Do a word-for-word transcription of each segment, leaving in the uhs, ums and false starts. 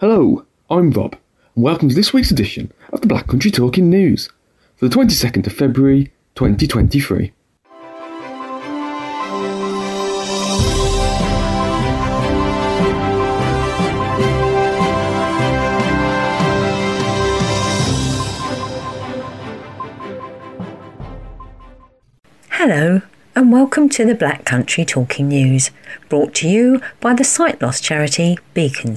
Hello, I'm Rob, and welcome to this week's edition of the Black Country Talking News for the twenty-second of February twenty twenty-three. Hello and welcome to the Black Country Talking News, brought to you by the sight loss charity Beacon.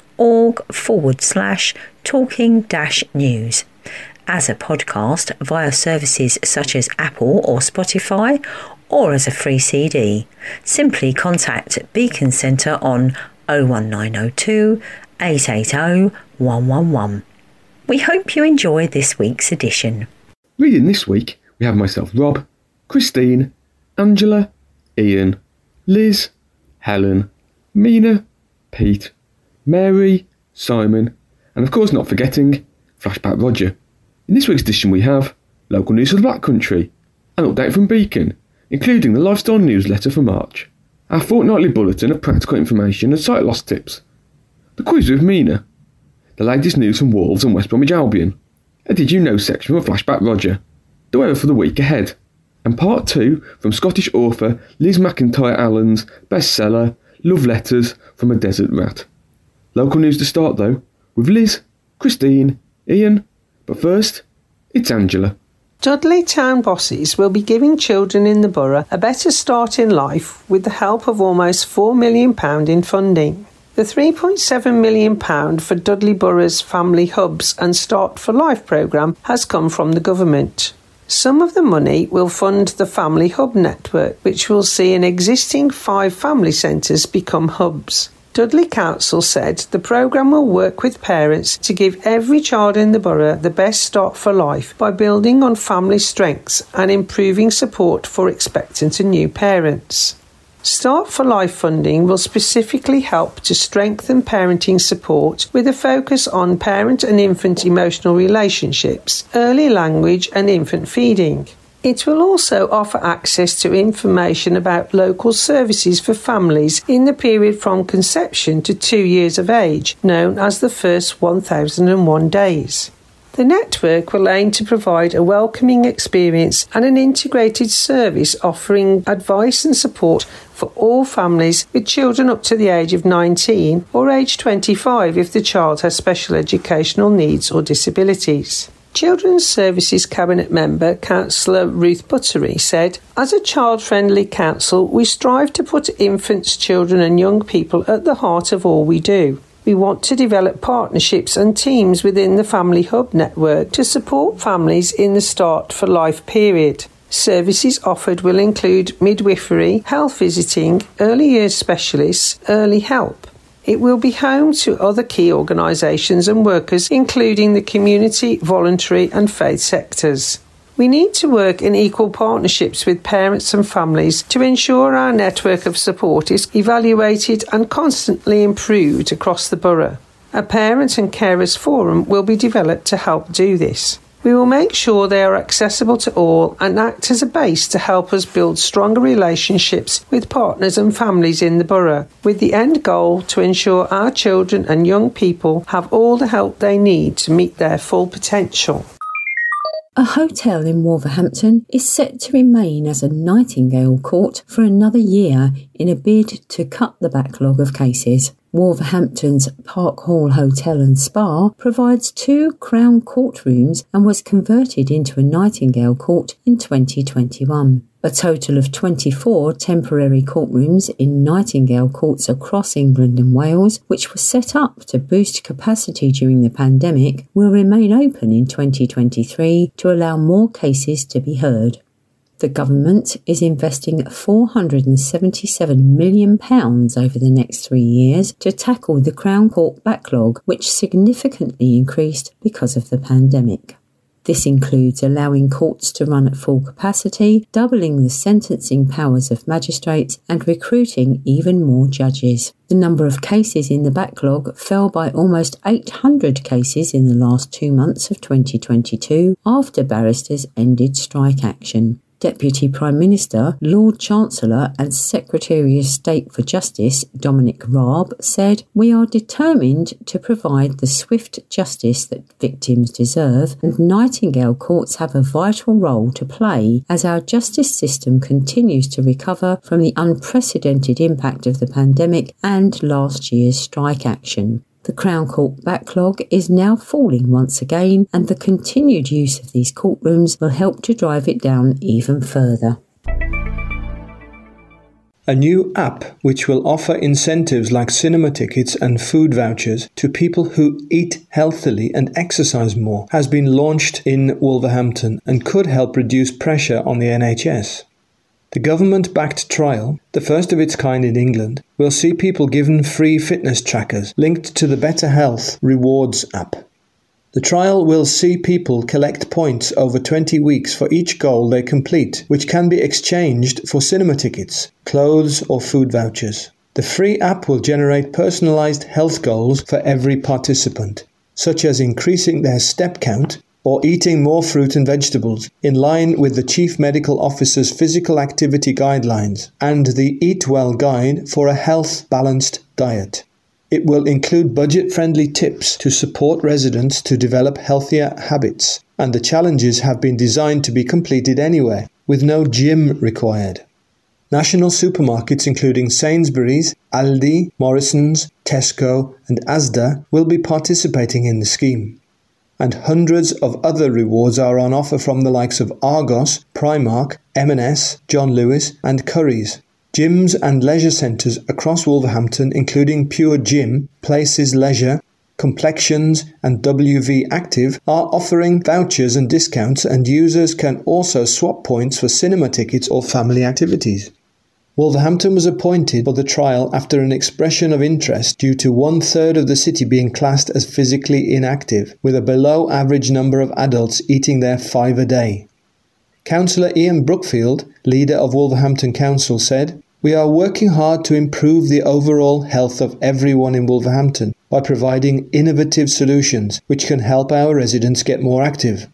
forward slash talking dash news. As a podcast via services such as Apple or Spotify, or as a free C D. Simply contact Beacon Centre on oh one nine oh two, eight eight oh, one one one. We hope you enjoy this week's edition. Reading this week, we have myself Rob, Christine, Angela, Ian, Liz, Helen, Mina, Pete, Mary, Simon, and of course not forgetting, Flashback Roger. In this week's edition we have local news for the Black Country, an update from Beacon, including the lifestyle newsletter for March, our fortnightly bulletin of practical information and sight loss tips, the quiz with Mina, the latest news from Wolves and West Bromwich Albion, a Did You Know section from Flashback Roger, the weather for the week ahead, and part two from Scottish author Liz McIntyre Allen's bestseller Love Letters from a Desert Rat. Local news to start though, with Liz, Christine, Ian, but first, it's Angela. Dudley Town bosses will be giving children in the borough a better start in life with the help of almost four million pounds in funding. The three point seven million pounds for Dudley Borough's Family Hubs and Start for Life programme has come from the government. Some of the money will fund the Family Hub network, which will see an existing five family centres become hubs. Dudley Council said the programme will work with parents to give every child in the borough the best start for life by building on family strengths and improving support for expectant and new parents. Start for Life funding will specifically help to strengthen parenting support with a focus on parent and infant emotional relationships, early language and infant feeding. It will also offer access to information about local services for families in the period from conception to two years of age, known as the first one thousand one days. The network will aim to provide a welcoming experience and an integrated service offering advice and support for all families with children up to the age of nineteen or age twenty-five if the child has special educational needs or disabilities. Children's Services Cabinet member Councillor Ruth Buttery said, "As a child-friendly council, we strive to put infants, children and young people at the heart of all we do. We want to develop partnerships and teams within the Family Hub network to support families in the Start for Life period. Services offered will include midwifery, health visiting, early years specialists, early help. It will be home to other key organisations and workers, including the community, voluntary and faith sectors. We need to work in equal partnerships with parents and families to ensure our network of support is evaluated and constantly improved across the borough. A parent and carers forum will be developed to help do this. We will make sure they are accessible to all and act as a base to help us build stronger relationships with partners and families in the borough, with the end goal to ensure our children and young people have all the help they need to meet their full potential." A hotel in Wolverhampton is set to remain as a Nightingale Court for another year in a bid to cut the backlog of cases. Wolverhampton's Park Hall Hotel and Spa provides two Crown Court rooms and was converted into a Nightingale Court in twenty twenty-one. A total of twenty-four temporary courtrooms in Nightingale Courts across England and Wales, which were set up to boost capacity during the pandemic, will remain open in twenty twenty-three to allow more cases to be heard. The government is investing four hundred seventy-seven million pounds over the next three years to tackle the Crown Court backlog, which significantly increased because of the pandemic. This includes allowing courts to run at full capacity, doubling the sentencing powers of magistrates, and recruiting even more judges. The number of cases in the backlog fell by almost eight hundred cases in the last two months of twenty twenty-two after barristers ended strike action. Deputy Prime Minister, Lord Chancellor and Secretary of State for Justice Dominic Raab said, "We are determined to provide the swift justice that victims deserve, and Nightingale Courts have a vital role to play as our justice system continues to recover from the unprecedented impact of the pandemic and last year's strike action." The Crown Court backlog is now falling once again, and the continued use of these courtrooms will help to drive it down even further. A new app which will offer incentives like cinema tickets and food vouchers to people who eat healthily and exercise more has been launched in Wolverhampton and could help reduce pressure on the N H S. The government-backed trial, the first of its kind in England, will see people given free fitness trackers linked to the Better Health Rewards app. The trial will see people collect points over twenty weeks for each goal they complete, which can be exchanged for cinema tickets, clothes or food vouchers. The free app will generate personalised health goals for every participant, such as increasing their step count, or eating more fruit and vegetables, in line with the Chief Medical Officer's Physical Activity Guidelines and the Eat Well Guide for a Health-Balanced Diet. It will include budget-friendly tips to support residents to develop healthier habits, and the challenges have been designed to be completed anywhere, with no gym required. National supermarkets including Sainsbury's, Aldi, Morrison's, Tesco and Asda will be participating in the scheme. And hundreds of other rewards are on offer from the likes of Argos, Primark, M and S, John Lewis and Currys. Gyms and leisure centres across Wolverhampton, including Pure Gym, Places Leisure, Complexions and W V Active, are offering vouchers and discounts, and users can also swap points for cinema tickets or family activities. Wolverhampton was appointed for the trial after an expression of interest due to one-third of the city being classed as physically inactive, with a below-average number of adults eating their five a day. Councillor Ian Brookfield, leader of Wolverhampton Council, said, "We are working hard to improve the overall health of everyone in Wolverhampton by providing innovative solutions which can help our residents get more active.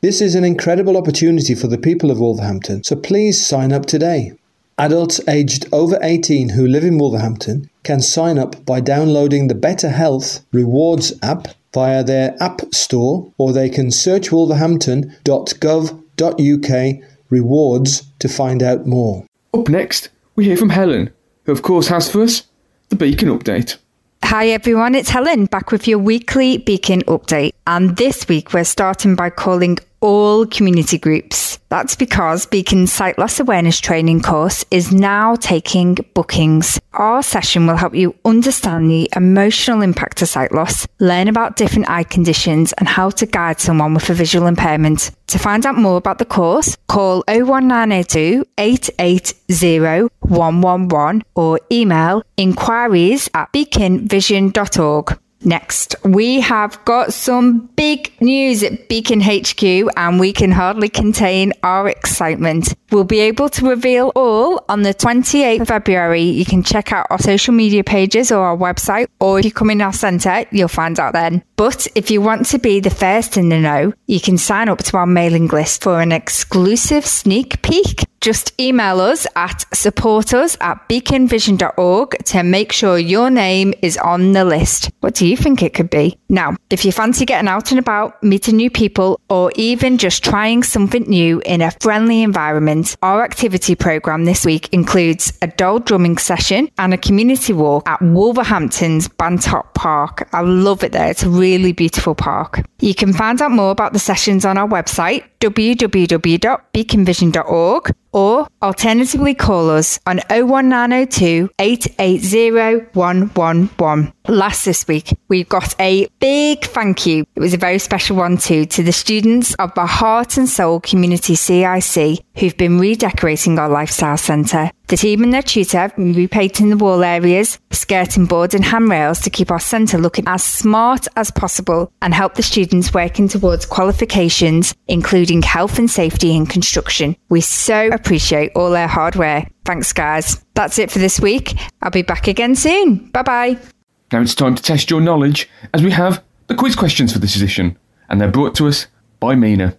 This is an incredible opportunity for the people of Wolverhampton, so please sign up today." Adults aged over eighteen who live in Wolverhampton can sign up by downloading the Better Health Rewards app via their app store, or they can search wolverhampton dot gov dot U K rewards to find out more. Up next, we hear from Helen, who of course has for us the Beacon update. Hi everyone, it's Helen back with your weekly Beacon update. And this week we're starting by calling all community groups. That's because Beacon's Sight Loss Awareness Training course is now taking bookings. Our session will help you understand the emotional impact of sight loss, learn about different eye conditions and how to guide someone with a visual impairment. To find out more about the course, call oh one nine oh two, eight eight oh, one one one or email inquiries at beacon vision dot org. Next, we have got some big news at Beacon H Q, and we can hardly contain our excitement. We'll be able to reveal all on the twenty-eighth of February. You can check out our social media pages or our website, or if you come in our centre, you'll find out then. But if you want to be the first in the know, you can sign up to our mailing list for an exclusive sneak peek. Just email us at supporters at beacon vision dot org to make sure your name is on the list. What do you think it could be? Now, if you fancy getting out and about, meeting new people, or even just trying something new in a friendly environment, our activity programme this week includes a doll drumming session and a community walk at Wolverhampton's Bantop Park. I love it there. It's a really beautiful park. You can find out more about the sessions on our website, w w w dot beacon vision dot org, or alternatively call us on oh one nine oh two, eight eight oh, one one one. Last this week, we've got a big thank you. It was a very special one too, to the students of the Heart and Soul Community C I C who've been redecorating our lifestyle centre. The team and their tutor have been repainting the wall areas, skirting board and handrails to keep our centre looking as smart as possible and help the students working towards qualifications, including health and safety in construction. We so appreciate all their hard work. Thanks, guys. That's it for this week. I'll be back again soon. Bye-bye. Now it's time to test your knowledge as we have the quiz questions for this edition, and they're brought to us by Mina.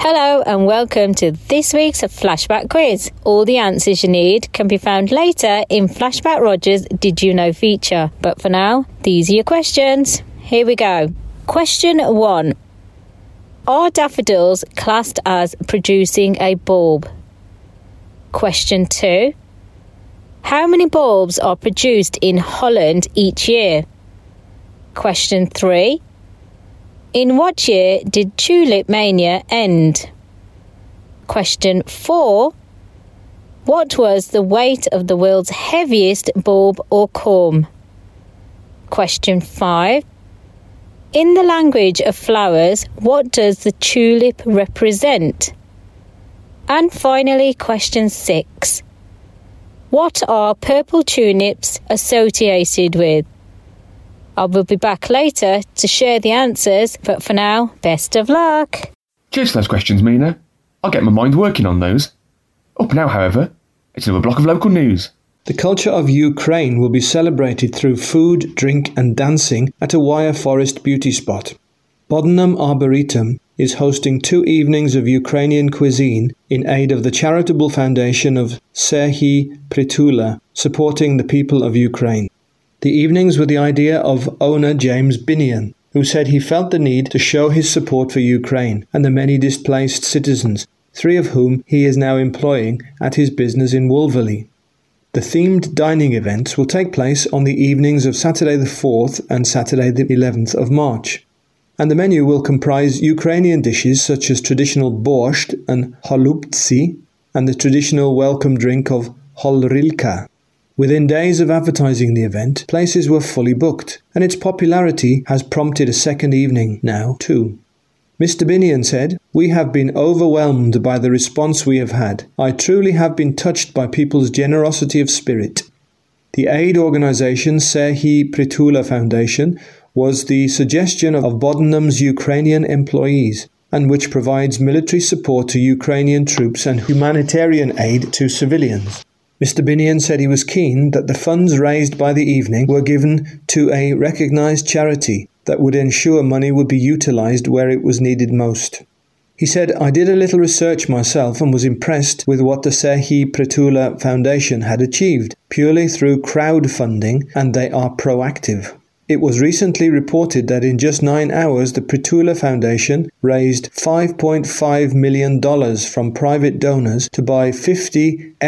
Hello and welcome to this week's Flashback Quiz. All the answers you need can be found later in Flashback Roger's Did You Know feature. But for now, these are your questions. Here we go. Question one. Are daffodils classed as producing a bulb? Question two. How many bulbs are produced in Holland each year? Question three. In what year did Tulip Mania end? Question four. What was the weight of the world's heaviest bulb or corm? Question five. In the language of flowers, what does the tulip represent? And finally, question six. What are purple tulips associated with? I will be back later to share the answers, but for now, best of luck. Cheers for those questions, Mina. I'll get my mind working on those. Up now, however, it's another block of local news. The culture of Ukraine will be celebrated through food, drink and dancing at a wire forest beauty spot. Bodenham Arboretum is hosting two evenings of Ukrainian cuisine in aid of the charitable foundation of Serhiy Prytula, supporting the people of Ukraine. The evenings were the idea of owner James Binion, who said he felt the need to show his support for Ukraine and the many displaced citizens, three of whom he is now employing at his business in Wolverley. The themed dining events will take place on the evenings of Saturday the fourth and Saturday the eleventh of March, and the menu will comprise Ukrainian dishes such as traditional borscht and holubtsi and the traditional welcome drink of holrilka. Within days of advertising the event, places were fully booked, and its popularity has prompted a second evening now, too. Mister Binion said, "We have been overwhelmed by the response we have had. I truly have been touched by people's generosity of spirit." The aid organisation Serhiy Prytula Foundation was the suggestion of Bodenham's Ukrainian employees, and which provides military support to Ukrainian troops and humanitarian aid to civilians. Mister Binion said he was keen that the funds raised by the evening were given to a recognised charity that would ensure money would be utilised where it was needed most. He said, "I did a little research myself and was impressed with what the Serhiy Prytula Foundation had achieved, purely through crowdfunding, and they are proactive. It was recently reported that in just nine hours the Prytula Foundation raised five point five million dollars from private donors to buy fifty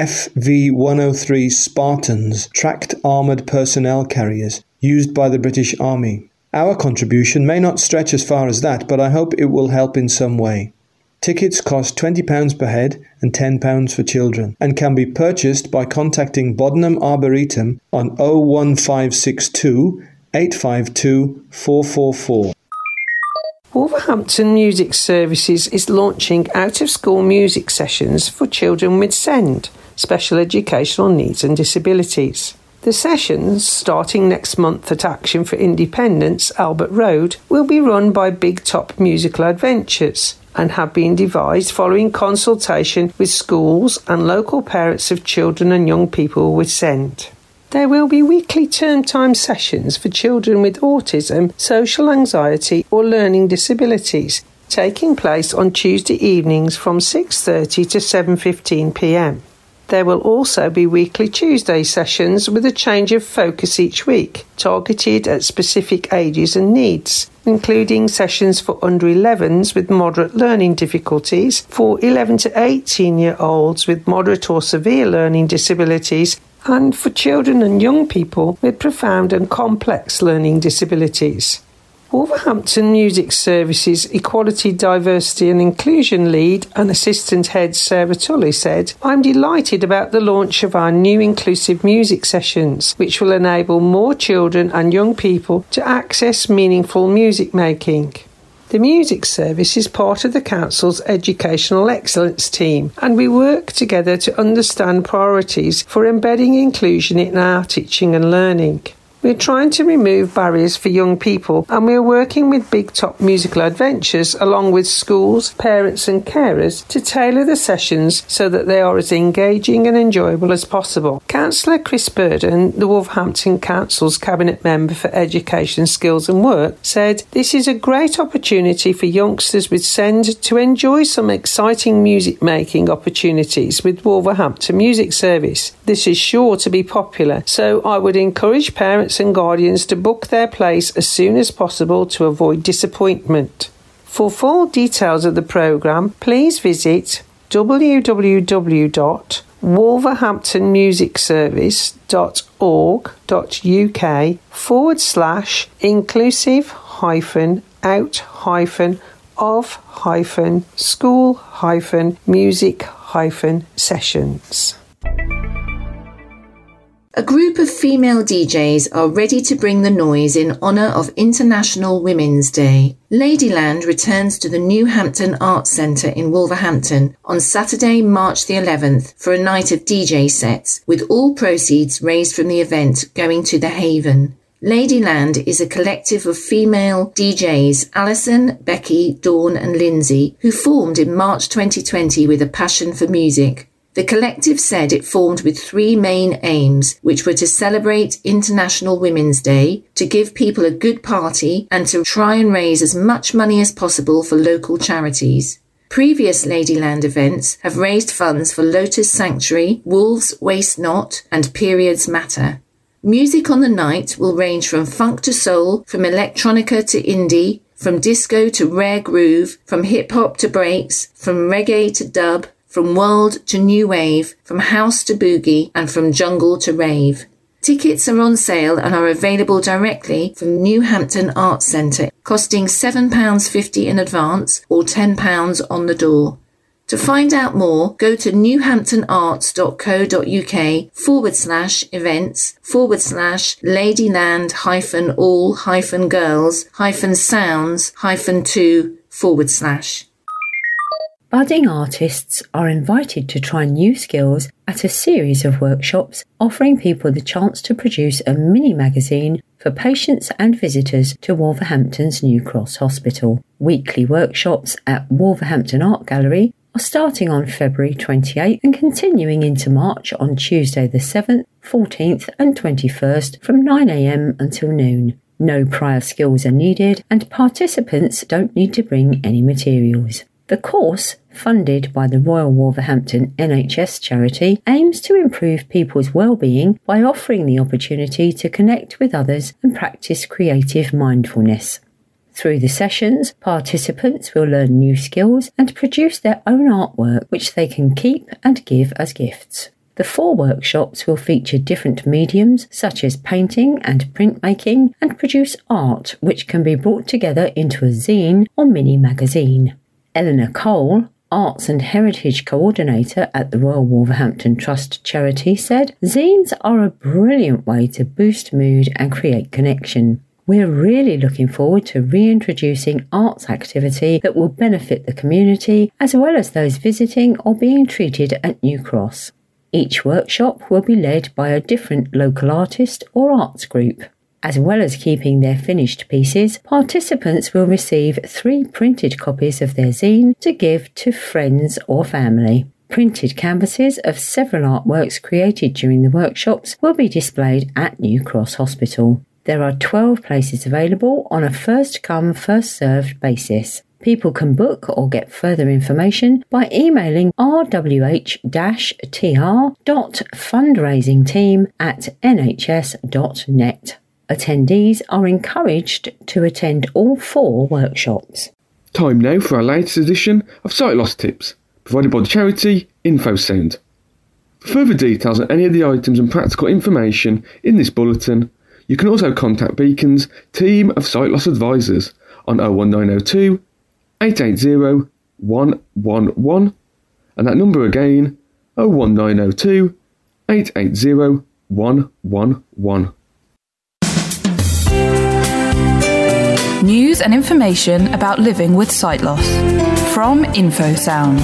F V one oh three Spartans, tracked armoured personnel carriers, used by the British Army. Our contribution may not stretch as far as that, but I hope it will help in some way. Tickets cost twenty pounds per head and ten pounds for children, and can be purchased by contacting Bodenham Arboretum on oh one five six two, eight five two, four four four. Wolverhampton Music Services is launching out-of-school music sessions for children with S E N D, special educational needs and disabilities. The sessions, starting next month at Action for Independence, Albert Road, will be run by Big Top Musical Adventures and have been devised following consultation with schools and local parents of children and young people with S E N D. There will be weekly term time sessions for children with autism, social anxiety or learning disabilities, taking place on Tuesday evenings from six thirty to seven fifteen p m. There will also be weekly Tuesday sessions with a change of focus each week, targeted at specific ages and needs, including sessions for under elevens with moderate learning difficulties, for eleven to eighteen year olds with moderate or severe learning disabilities, and for children and young people with profound and complex learning disabilities. Wolverhampton Music Services Equality, Diversity and Inclusion Lead and Assistant Head Sarah Tully said, "I'm delighted about the launch of our new inclusive music sessions, which will enable more children and young people to access meaningful music making." The music service is part of the Council's Educational Excellence team, and we work together to understand priorities for embedding inclusion in our teaching and learning. We're trying to remove barriers for young people, and we're working with Big Top Musical Adventures along with schools, parents and carers to tailor the sessions so that they are as engaging and enjoyable as possible. Councillor Chris Burden, the Wolverhampton Council's Cabinet Member for Education, Skills and Work, said, "This is a great opportunity for youngsters with SEND to enjoy some exciting music-making opportunities with Wolverhampton Music Service. This is sure to be popular, so I would encourage parents and guardians to book their place as soon as possible to avoid disappointment." For full details of the programme, please visit www.wolverhamptonmusicservice.org.uk forward slash inclusive hyphen out hyphen of hyphen school hyphen music hyphen sessions. A group of female D Js are ready to bring the noise in honour of International Women's Day. Ladyland returns to the New Hampton Arts Centre in Wolverhampton on Saturday, March the eleventh for a night of D J sets, with all proceeds raised from the event going to The Haven. Ladyland is a collective of female D Js, Alison, Becky, Dawn and Lindsay, who formed in March twenty twenty with a passion for music. The collective said it formed with three main aims, which were to celebrate International Women's Day, to give people a good party, and to try and raise as much money as possible for local charities. Previous Ladyland events have raised funds for Lotus Sanctuary, Wolves Waste Not, and Periods Matter. Music on the night will range from funk to soul, from electronica to indie, from disco to rare groove, from hip-hop to breaks, from reggae to dub, from world to new wave, from house to boogie, and from jungle to rave. Tickets are on sale and are available directly from New Hampton Arts Centre, costing seven pounds fifty in advance or ten pounds on the door. To find out more, go to newhamptonarts.co.uk forward slash events forward slash ladyland hyphen all hyphen girls hyphen sounds hyphen two forward slash. Budding artists are invited to try new skills at a series of workshops offering people the chance to produce a mini-magazine for patients and visitors to Wolverhampton's New Cross Hospital. Weekly workshops at Wolverhampton Art Gallery are starting on February twenty-eighth and continuing into March on Tuesday the seventh, fourteenth and twenty-first from nine a.m. until noon. No prior skills are needed and participants don't need to bring any materials. The course, funded by the Royal Wolverhampton N H S charity, aims to improve people's well-being by offering the opportunity to connect with others and practice creative mindfulness. Through the sessions, participants will learn new skills and produce their own artwork, which they can keep and give as gifts. The four workshops will feature different mediums such as painting and printmaking and produce art which can be brought together into a zine or mini magazine. Eleanor Cole, Arts and Heritage Coordinator at the Royal Wolverhampton Trust charity, said, "Zines are a brilliant way to boost mood and create connection. We're really looking forward to reintroducing arts activity that will benefit the community as well as those visiting or being treated at New Cross. Each workshop will be led by a different local artist or arts group. As well as keeping their finished pieces, participants will receive three printed copies of their zine to give to friends or family. Printed canvases of several artworks created during the workshops will be displayed at New Cross Hospital. There are twelve places available on a first-come, first-served basis. People can book or get further information by emailing rwh-tr.fundraisingteam at nhs.net. Attendees are encouraged to attend all four workshops. Time now for our latest edition of Sight Loss Tips, provided by the charity InfoSound. For further details on any of the items and practical information in this bulletin, You can also contact Beacon's team of sight loss advisors on oh one nine oh two, eight eight oh, one one one, and that number again, oh one nine oh two, eight eight oh, one one one. News and information about living with sight loss from InfoSound.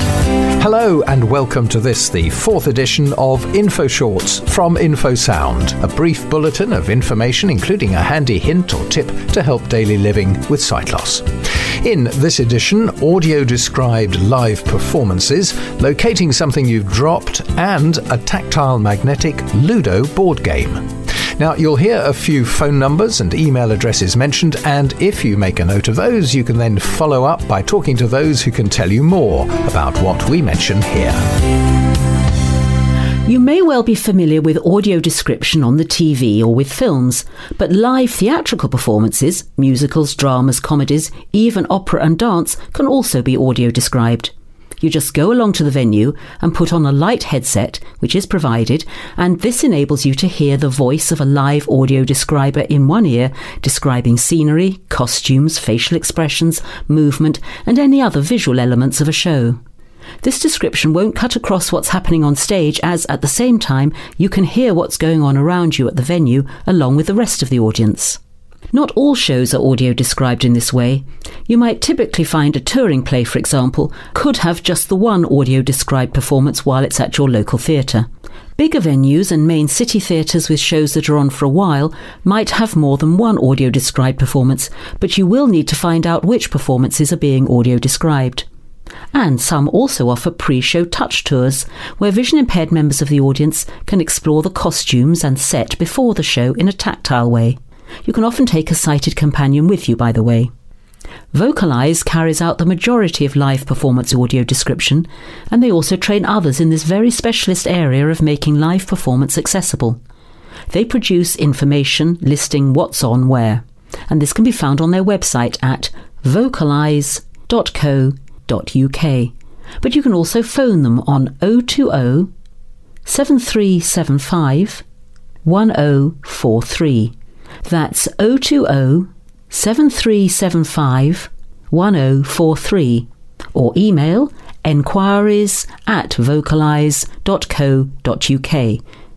Hello and welcome to this, the fourth edition of Info Shorts from InfoSound, a brief bulletin of information including a handy hint or tip to help daily living with sight loss. In this edition, audio-described live performances, locating something you've dropped, and a tactile magnetic Ludo board game. Now, you'll hear a few phone numbers and email addresses mentioned, and if you make a note of those, you can then follow up by talking to those who can tell you more about what we mention here. You may well be familiar with audio description on the T V or with films, but live theatrical performances, musicals, dramas, comedies, even opera and dance, can also be audio described. You just go along to the venue and put on a light headset, which is provided, and this enables you to hear the voice of a live audio describer in one ear, describing scenery, costumes, facial expressions, movement, and any other visual elements of a show. This description won't cut across what's happening on stage, as at the same time you can hear what's going on around you at the venue along with the rest of the audience. Not all shows are audio described in this way. You might typically find a touring play, for example, could have just the one audio described performance while it's at your local theatre. Bigger venues and main city theatres with shows that are on for a while might have more than one audio described performance, but you will need to find out which performances are being audio described. And some also offer pre-show touch tours, where vision-impaired members of the audience can explore the costumes and set before the show in a tactile way. You can often take a sighted companion with you, by the way. Vocalise carries out the majority of live performance audio description, and they also train others in this very specialist area of making live performance accessible. They produce information listing what's on where, and this can be found on their website at vocalise dot co dot uk. But you can also phone them on oh two oh, seven three seven five, one oh four three. That's oh two oh, seven three seven five, one oh four three, or email enquiries at vocalise dot co dot uk,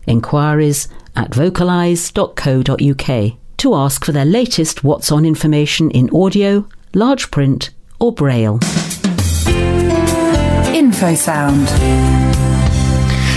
enquiries at vocalise dot co dot uk, to ask for their latest What's On information in audio, large print or braille. InfoSound.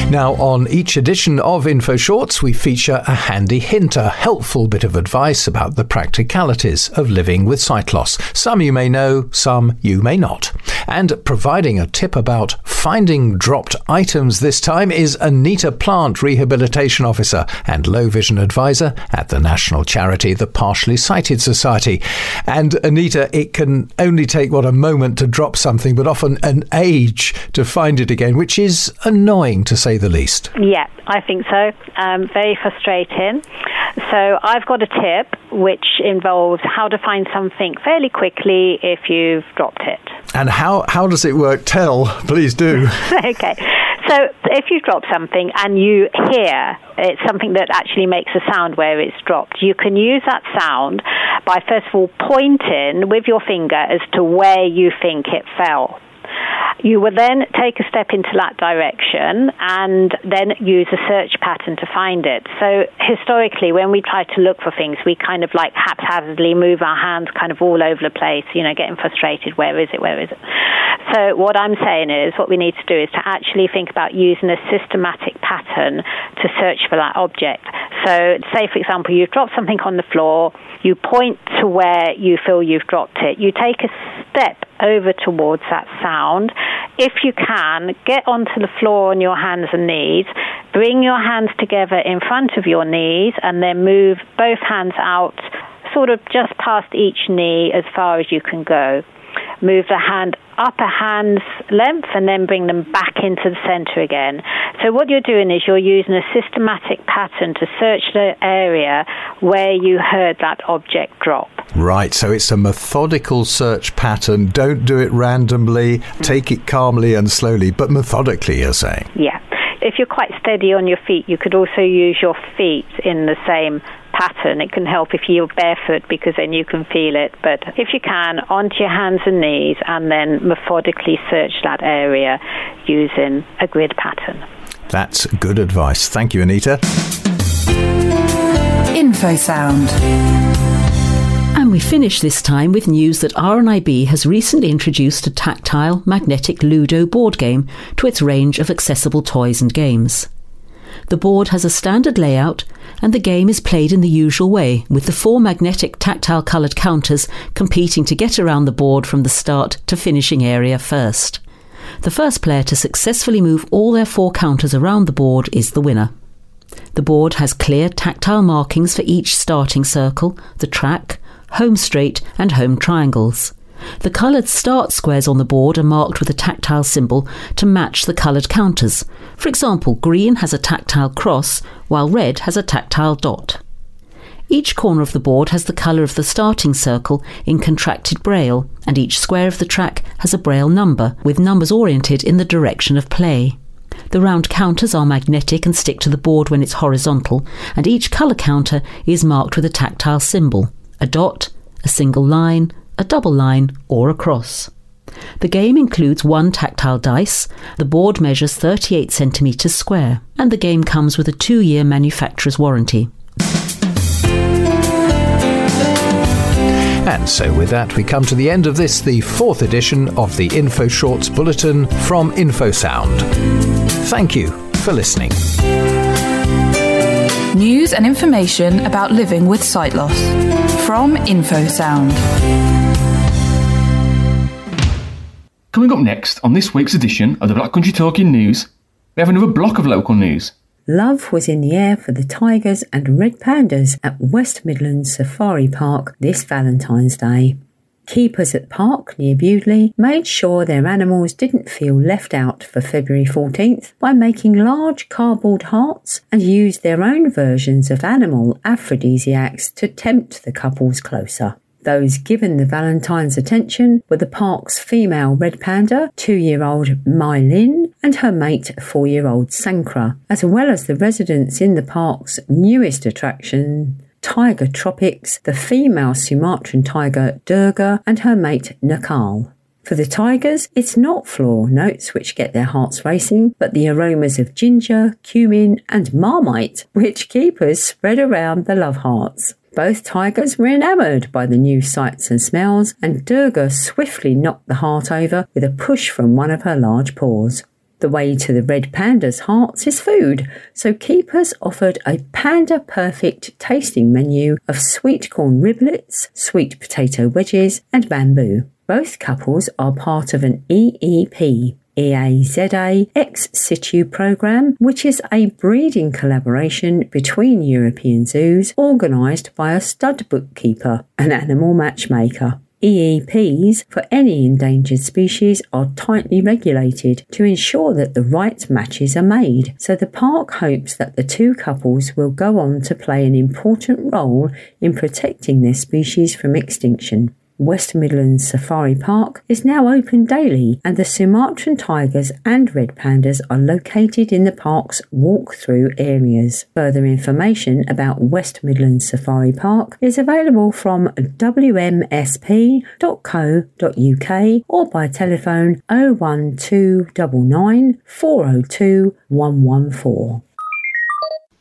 Now, on each edition of Info Shorts, we feature a handy hint, a helpful bit of advice about the practicalities of living with sight loss. Some you may know, some you may not. And providing a tip about finding dropped items this time is Anita Plant, Rehabilitation Officer and Low Vision Advisor at the national charity, the Partially Sighted Society. And Anita, it can only take, what, a moment to drop something, but often an age to find it again, which is annoying to say the least. Yeah, I think so. Um, very frustrating. So I've got a tip which involves how to find something fairly quickly if you've dropped it. And how, how does it work? Tell, please do. Okay. So if you drop something and you hear it's something that actually makes a sound where it's dropped, you can use that sound by first of all pointing with your finger as to where you think it fell. You will then take a step into that direction and then use a search pattern to find it. So historically, when we try to look for things, we kind of like haphazardly move our hands kind of all over the place, you know, getting frustrated. Where is it? Where is it? So what I'm saying is what we need to do is to actually think about using a systematic pattern to search for that object. So say, for example, you drop something on the floor, you point to where you feel you've dropped it, you take a step over towards that sound. If you can, get onto the floor on your hands and knees, bring your hands together in front of your knees, and then move both hands out, sort of just past each knee as far as you can go. Move the hand up a hand's length and then bring them back into the center again. So what you're doing is you're using a systematic pattern to search the area where you heard that object drop. Right, so it's a methodical search pattern. Don't do it randomly. Take it calmly and slowly, but methodically, you're saying. Yeah. If you're quite steady on your feet, you could also use your feet in the same pattern. It can help if you're barefoot because then you can feel it. But if you can, onto your hands and knees and then methodically search that area using a grid pattern. That's good advice. Thank you, Anita. InfoSound. And we finish this time with news that R and I B has recently introduced a tactile magnetic Ludo board game to its range of accessible toys and games. The board has a standard layout and the game is played in the usual way, with the four magnetic tactile coloured counters competing to get around the board from the start to finishing area first. The first player to successfully move all their four counters around the board is the winner. The board has clear tactile markings for each starting circle, the track, home straight and home triangles. The coloured start squares on the board are marked with a tactile symbol to match the coloured counters. For example, green has a tactile cross, while red has a tactile dot. Each corner of the board has the colour of the starting circle in contracted braille, and each square of the track has a braille number, with numbers oriented in the direction of play. The round counters are magnetic and stick to the board when it's horizontal, and each colour counter is marked with a tactile symbol, a dot, a single line, a double line or a cross. The game includes one tactile dice, the board measures thirty-eight centimetres square, and the game comes with a two-year manufacturer's warranty. And so with that, we come to the end of this, the fourth edition of the Info Shorts Bulletin from InfoSound. Thank you for listening. News and information about living with sight loss from InfoSound. Coming up next on this week's edition of the Black Country Talking News, we have another block of local news. Love was in the air for the tigers and red pandas at West Midlands Safari Park this Valentine's Day. Keepers at Park near Bewdley made sure their animals didn't feel left out for February fourteenth by making large cardboard hearts and used their own versions of animal aphrodisiacs to tempt the couples closer. Those given the Valentine's attention were the park's female red panda, two-year-old Mai Lin, and her mate, four-year-old Sankra, as well as the residents in the park's newest attraction, Tiger Tropics, the female Sumatran tiger Durga and her mate Nakal. For the tigers, it's not floral notes which get their hearts racing, but the aromas of ginger, cumin and marmite, which keepers spread around the love hearts. Both tigers were enamoured by the new sights and smells, and Durga swiftly knocked the heart over with a push from one of her large paws. The way to the red panda's hearts is food, so keepers offered a panda-perfect tasting menu of sweet corn riblets, sweet potato wedges and bamboo. Both couples are part of an E E P, E A Z A Ex Situ programme, which is a breeding collaboration between European zoos organised by a stud bookkeeper, an animal matchmaker. E E Ps for any endangered species are tightly regulated to ensure that the right matches are made, so the park hopes that the two couples will go on to play an important role in protecting their species from extinction. West Midlands Safari Park is now open daily, and the Sumatran tigers and red pandas are located in the park's walk-through areas. Further information about West Midlands Safari Park is available from w m s p dot co dot u k or by telephone oh one two nine nine four oh two one one four.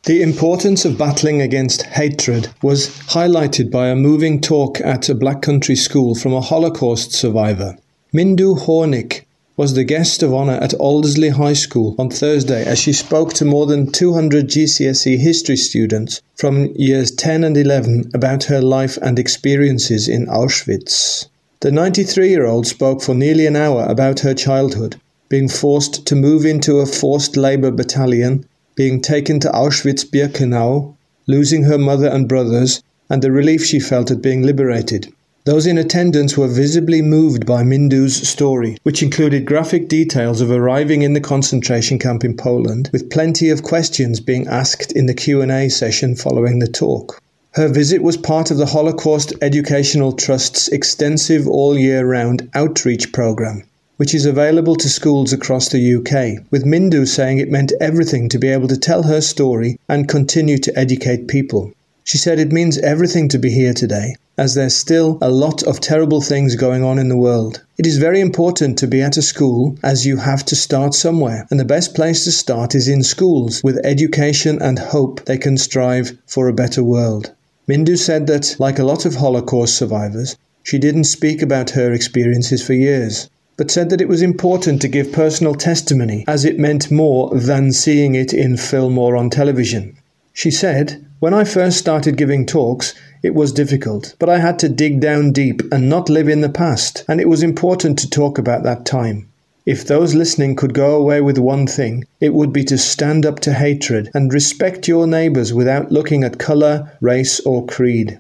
The importance of battling against hatred was highlighted by a moving talk at a Black Country school from a Holocaust survivor. Mindu Hornick was the guest of honour at Aldersley High School on Thursday as she spoke to more than two hundred G C S E history students from years ten and eleven about her life and experiences in Auschwitz. The ninety-three-year-old spoke for nearly an hour about her childhood, being forced to move into a forced labour battalion, being taken to Auschwitz-Birkenau, losing her mother and brothers, and the relief she felt at being liberated. Those in attendance were visibly moved by Mindu's story, which included graphic details of arriving in the concentration camp in Poland, with plenty of questions being asked in the Q and A session following the talk. Her visit was part of the Holocaust Educational Trust's extensive all-year-round outreach programme, which is available to schools across the U K, with Mindu saying it meant everything to be able to tell her story and continue to educate people. She said it means everything to be here today, as there's still a lot of terrible things going on in the world. It is very important to be at a school, as you have to start somewhere, and the best place to start is in schools, with education and hope they can strive for a better world. Mindu said that, like a lot of Holocaust survivors, she didn't speak about her experiences for years, but said that it was important to give personal testimony, as it meant more than seeing it in film or on television. She said, "When I first started giving talks, it was difficult, but I had to dig down deep and not live in the past, and it was important to talk about that time. If those listening could go away with one thing, it would be to stand up to hatred and respect your neighbours without looking at colour, race or creed."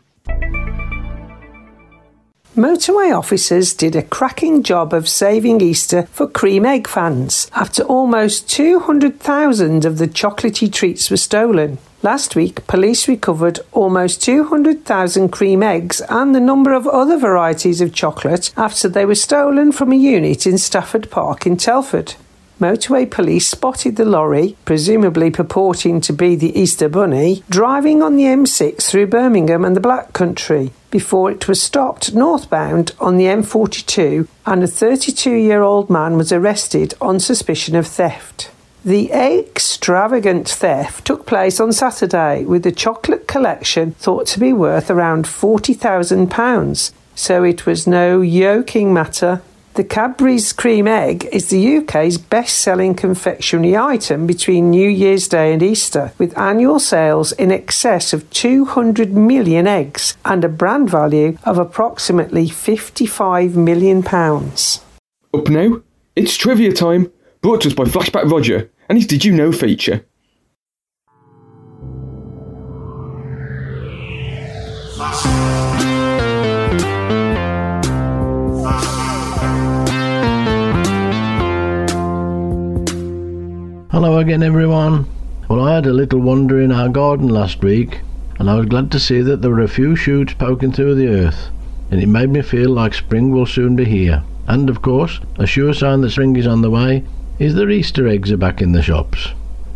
Motorway officers did a cracking job of saving Easter for cream egg fans after almost two hundred thousand of the chocolatey treats were stolen. Last week, police recovered almost two hundred thousand cream eggs and the number of other varieties of chocolate after they were stolen from a unit in Stafford Park in Telford. Motorway police spotted the lorry, presumably purporting to be the Easter Bunny, driving on the M six through Birmingham and the Black Country before it was stopped northbound on the M forty-two, and a thirty-two-year-old man was arrested on suspicion of theft. The extravagant theft took place on Saturday, with the chocolate collection thought to be worth around forty thousand pounds, so it was no yoking matter. The Cadbury's cream egg is the U K's best-selling confectionery item between New Year's Day and Easter, with annual sales in excess of two hundred million eggs and a brand value of approximately fifty-five million pounds. Up now, it's trivia time, brought to us by Flashback Roger and his Did You Know feature. Hello again, everyone. Well, I had a little wander in our garden last week, and I was glad to see that there were a few shoots poking through the earth, and it made me feel like spring will soon be here. And of course, a sure sign that spring is on the way is that Easter eggs are back in the shops.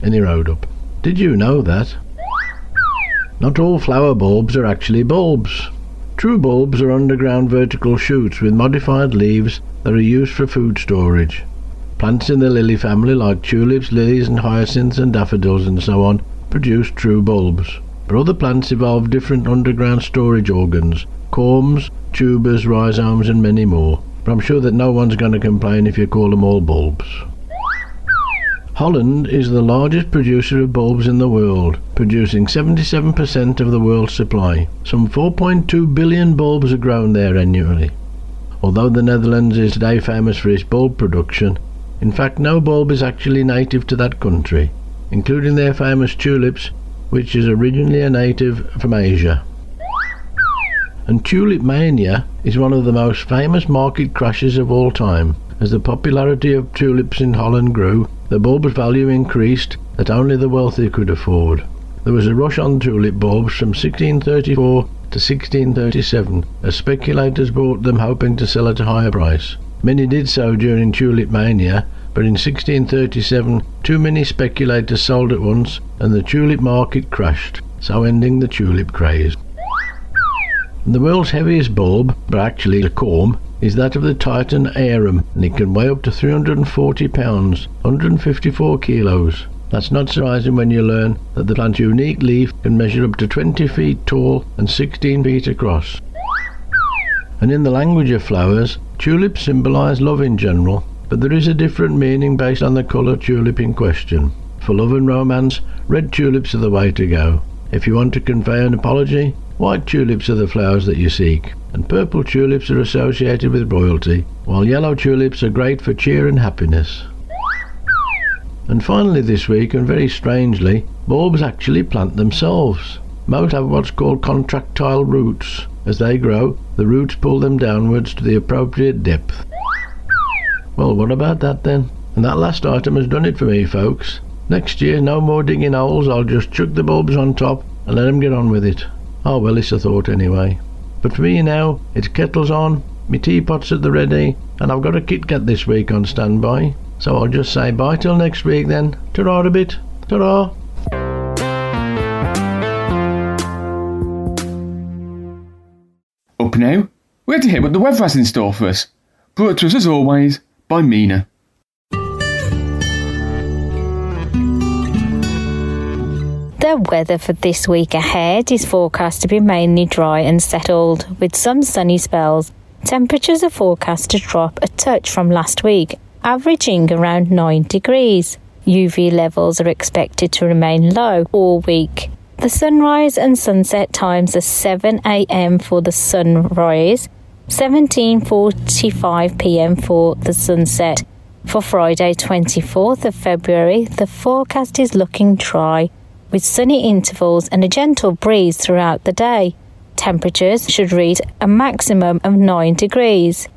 And he rode up. Did you know that? Not all flower bulbs are actually bulbs. True bulbs are underground vertical shoots with modified leaves that are used for food storage. Plants in the lily family, like tulips, lilies and hyacinths and daffodils and so on, produce true bulbs. But other plants evolve different underground storage organs, corms, tubers, rhizomes and many more. But I'm sure that no one's going to complain if you call them all bulbs. Holland is the largest producer of bulbs in the world, producing seventy-seven percent of the world's supply. Some four point two billion bulbs are grown there annually. Although the Netherlands is today famous for its bulb production, in fact, no bulb is actually native to that country, including their famous tulips, which is originally a native from Asia. And tulip mania is one of the most famous market crashes of all time. As the popularity of tulips in Holland grew, the bulb's value increased that only the wealthy could afford. There was a rush on tulip bulbs from sixteen thirty-four to sixteen thirty-seven, as speculators bought them hoping to sell at a higher price. Many did so during tulip mania, but in sixteen thirty-seven too many speculators sold at once and the tulip market crashed, so ending the tulip craze. And the world's heaviest bulb, but actually a corm, is that of the Titan arum, and it can weigh up to three hundred forty pounds, one hundred fifty-four kilos. That's not surprising when you learn that the plant's unique leaf can measure up to twenty feet tall and sixteen feet across. And in the language of flowers, tulips symbolise love in general, but there is a different meaning based on the colour tulip in question. For love and romance, red tulips are the way to go. If you want to convey an apology, white tulips are the flowers that you seek, and purple tulips are associated with royalty, while yellow tulips are great for cheer and happiness. And finally this week, and very strangely, bulbs actually plant themselves. Most have what's called contractile roots. As they grow, the roots pull them downwards to the appropriate depth. Well, what about that then? And that last item has done it for me, folks. Next year, no more digging holes. I'll just chuck the bulbs on top and let them get on with it. Oh well, it's a thought anyway. But for me now, it's kettle's on, me teapot's at the ready, and I've got a Kit Kat this week on standby. So I'll just say bye till next week then. Ta-ra a bit. Ta-ra. Up now, we had to hear what the weather has in store for us. Brought to us, as always, by Mina. The weather for this week ahead is forecast to be mainly dry and settled, with some sunny spells. Temperatures are forecast to drop a touch from last week, averaging around nine degrees. U V levels are expected to remain low all week. The sunrise and sunset times are seven a.m. for the sunrise, seventeen forty-five p.m. for the sunset. For Friday, twenty-fourth of February, the forecast is looking dry, with sunny intervals and a gentle breeze throughout the day. Temperatures should reach a maximum of nine degrees.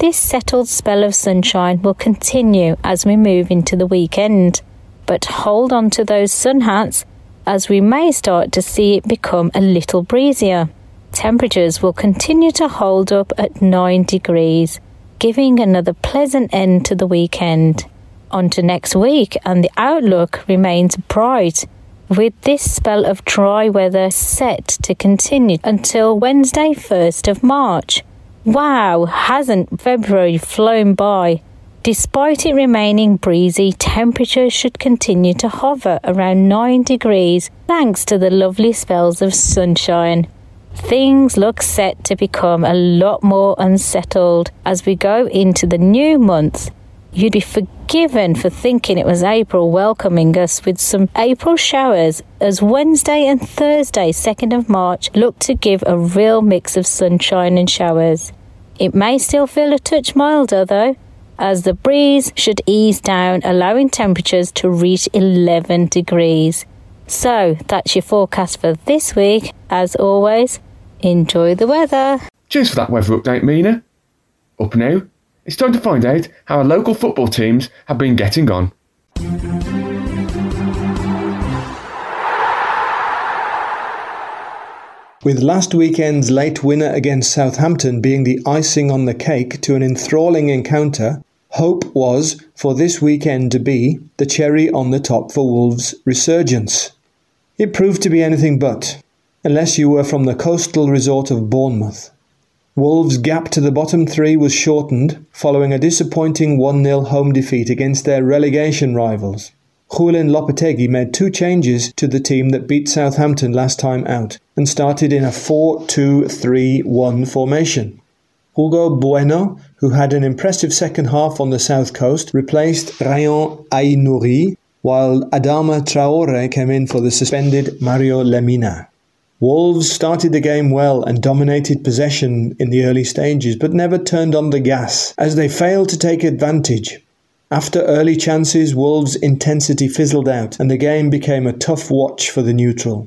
This settled spell of sunshine will continue as we move into the weekend, but hold on to those sun hats as we may start to see it become a little breezier. Temperatures will continue to hold up at nine degrees, giving another pleasant end to the weekend. On to next week, and the outlook remains bright, with this spell of dry weather set to continue until Wednesday, first of March. Wow, hasn't February flown by? Despite it remaining breezy, temperatures should continue to hover around nine degrees thanks to the lovely spells of sunshine. Things look set to become a lot more unsettled as we go into the new month. You'd be forgiven for thinking it was April welcoming us with some April showers, as Wednesday and Thursday, second of March, look to give a real mix of sunshine and showers. It may still feel a touch milder though, as the breeze should ease down, allowing temperatures to reach eleven degrees. So that's your forecast for this week. As always, enjoy the weather. Cheers for that weather update, Mina. Up now, it's time to find out how our local football teams have been getting on. With last weekend's late winner against Southampton being the icing on the cake to an enthralling encounter, hope was for this weekend to be the cherry on the top for Wolves' resurgence. It proved to be anything but, unless you were from the coastal resort of Bournemouth. Wolves' gap to the bottom three was shortened following a disappointing one nil home defeat against their relegation rivals. Julen Lopetegui made two changes to the team that beat Southampton last time out and started in a four two three one formation. Hugo Bueno, who had an impressive second half on the south coast, replaced Rayan Ainouri, while Adama Traore came in for the suspended Mario Lemina. Wolves started the game well and dominated possession in the early stages, but never turned on the gas as they failed to take advantage. After early chances, Wolves' intensity fizzled out and the game became a tough watch for the neutral.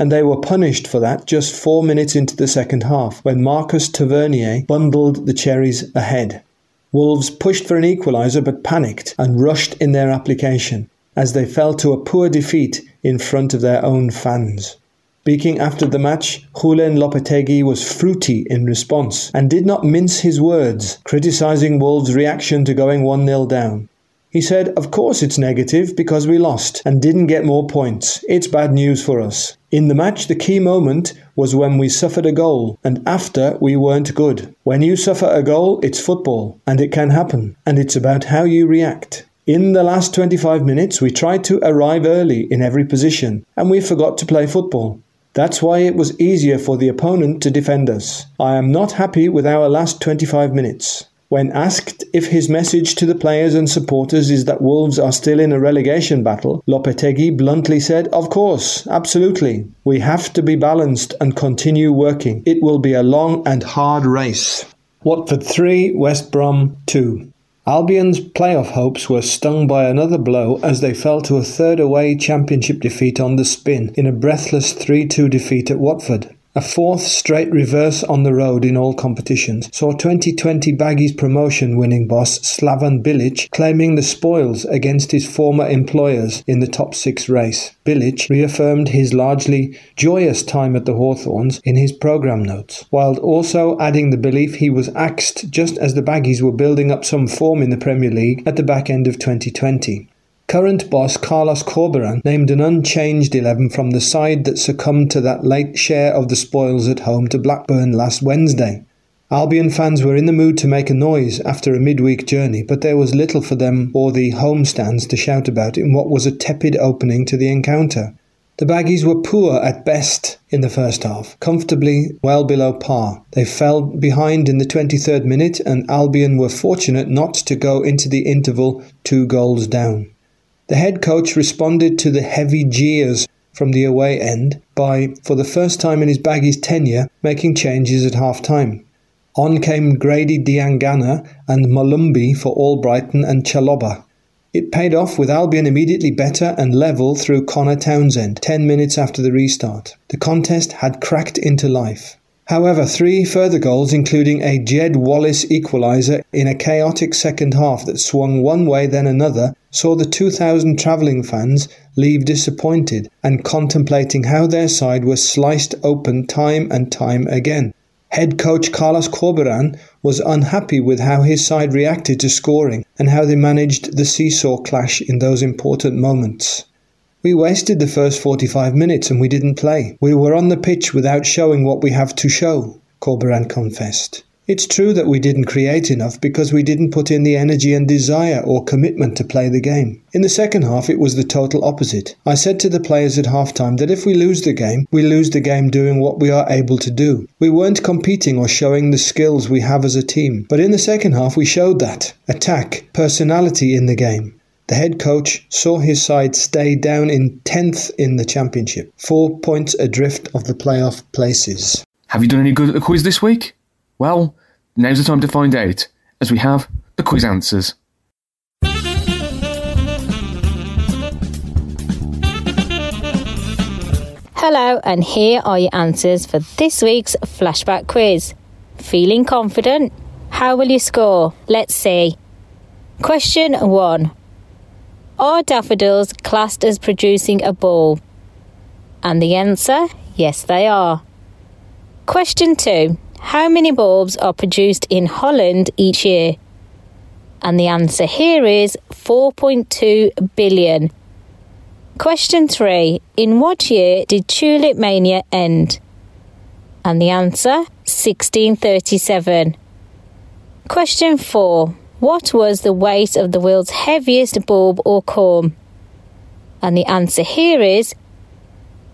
And they were punished for that just four minutes into the second half, when Marcus Tavernier bundled the cherries ahead. Wolves pushed for an equaliser but panicked and rushed in their application as they fell to a poor defeat in front of their own fans. Speaking after the match, Julen Lopetegui was fruity in response and did not mince his words, criticising Wolves' reaction to going one nil down. He said, "Of course it's negative because we lost and didn't get more points. It's bad news for us. In the match, the key moment was when we suffered a goal, and after we weren't good. When you suffer a goal, it's football and it can happen, and it's about how you react. In the last twenty-five minutes, we tried to arrive early in every position and we forgot to play football. That's why it was easier for the opponent to defend us. I am not happy with our last twenty-five minutes. When asked if his message to the players and supporters is that Wolves are still in a relegation battle, Lopetegui bluntly said, "Of course, absolutely. We have to be balanced and continue working. It will be a long and hard race." Watford three, West Brom two. Albion's playoff hopes were stung by another blow as they fell to a third-away championship defeat on the spin in a breathless three two defeat at Watford. A fourth straight reverse on the road in all competitions saw twenty twenty Baggies promotion winning boss Slaven Bilic claiming the spoils against his former employers in the top six race. Bilic reaffirmed his largely joyous time at the Hawthorns in his programme notes, while also adding the belief he was axed just as the Baggies were building up some form in the Premier League at the back end of twenty twenty. Current boss Carlos Corberan named an unchanged eleven from the side that succumbed to that late share of the spoils at home to Blackburn last Wednesday. Albion fans were in the mood to make a noise after a midweek journey, but there was little for them or the homestands to shout about in what was a tepid opening to the encounter. The Baggies were poor at best in the first half, comfortably well below par. They fell behind in the twenty-third minute and Albion were fortunate not to go into the interval two goals down. The head coach responded to the heavy jeers from the away end by, for the first time in his Baggies tenure, making changes at half-time. On came Grady Diangana and Malumbi for Albrighton and Chaloba. It paid off with Albion immediately better and level through Connor Townsend, ten minutes after the restart. The contest had cracked into life. However, three further goals, including a Jed Wallace equaliser in a chaotic second half that swung one way then another, saw the two thousand travelling fans leave disappointed and contemplating how their side was sliced open time and time again. Head coach Carlos Corberan was unhappy with how his side reacted to scoring and how they managed the seesaw clash in those important moments. We wasted the first forty-five minutes and we didn't play. We were on the pitch without showing what we have to show, Corberan confessed. It's true that we didn't create enough because we didn't put in the energy and desire or commitment to play the game. In the second half, it was the total opposite. I said to the players at halftime that if we lose the game, we lose the game doing what we are able to do. We weren't competing or showing the skills we have as a team. But in the second half, we showed that. Attack, personality in the game. The head coach saw his side stay down in tenth in the championship, four points adrift of the playoff places. Have you done any good at the quiz this week? Well, now's the time to find out, as we have the quiz answers. Hello, and here are your answers for this week's flashback quiz. Feeling confident? How will you score? Let's see. Question one. Are daffodils classed as producing a ball? And the answer, yes they are. Question two. How many bulbs are produced in Holland each year? And the answer here is four point two billion. Question three. In what year did Tulip Mania end? And the answer, sixteen thirty-seven. Question four. What was the weight of the world's heaviest bulb or corm? And the answer here is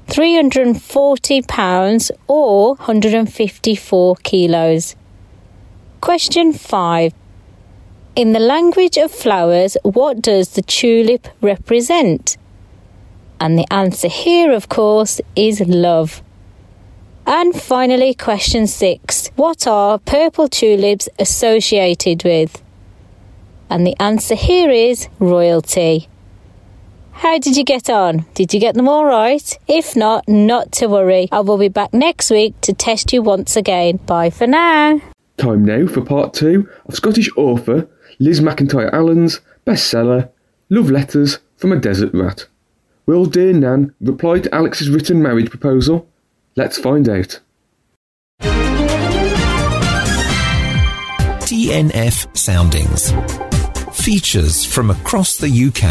three hundred forty pounds or one hundred fifty-four kilos. Question five. In the language of flowers, what does the tulip represent? And the answer here, of course, is love. And finally, question six. What are purple tulips associated with? And the answer here is royalty. How did you get on? Did you get them all right? If not, not to worry. I will be back next week to test you once again. Bye for now. Time now for part two of Scottish author Liz McIntyre Allen's bestseller, Love Letters from a Desert Rat. Will dear Nan reply to Alex's written marriage proposal? Let's find out. T N F Soundings. Features from across the U K.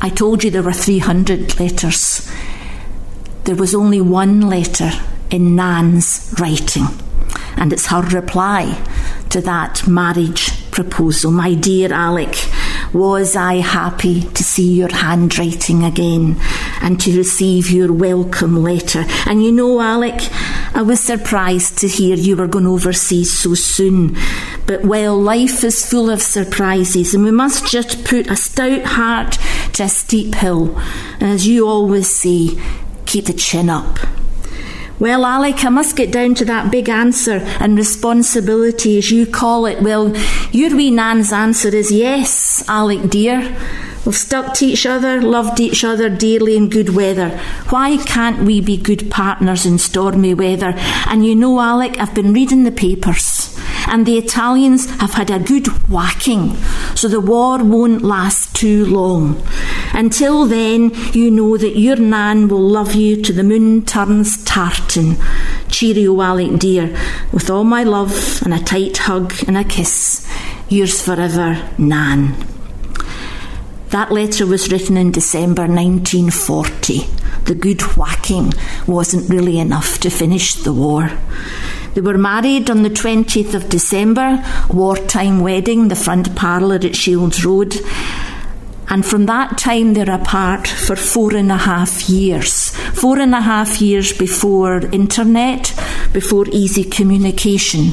I told you there were three hundred letters. There was only one letter in Nan's writing, and it's her reply to that marriage proposal. My dear Alec, was I happy to see your handwriting again and to receive your welcome letter? And you know, Alec, I was surprised to hear you were going overseas so soon. But well, life is full of surprises and we must just put a stout heart to a steep hill. And as you always say, keep the chin up. Well, Alec, I must get down to that big answer and responsibility, as you call it. Well, your wee Nan's answer is yes, Alec dear. We've stuck to each other, loved each other dearly in good weather. Why can't we be good partners in stormy weather? And you know, Alec, I've been reading the papers, and the Italians have had a good whacking, so the war won't last too long. Until then, you know that your Nan will love you to the moon turns tartan. Cheerio, Alec dear, with all my love and a tight hug and a kiss. Yours forever, Nan. That letter was written in December nineteen forty. The good whacking wasn't really enough to finish the war. They were married on the twentieth of December, wartime wedding, the front parlour at Shields Road. And from that time they're apart for four and a half years. Four and a half years before internet, before easy communication.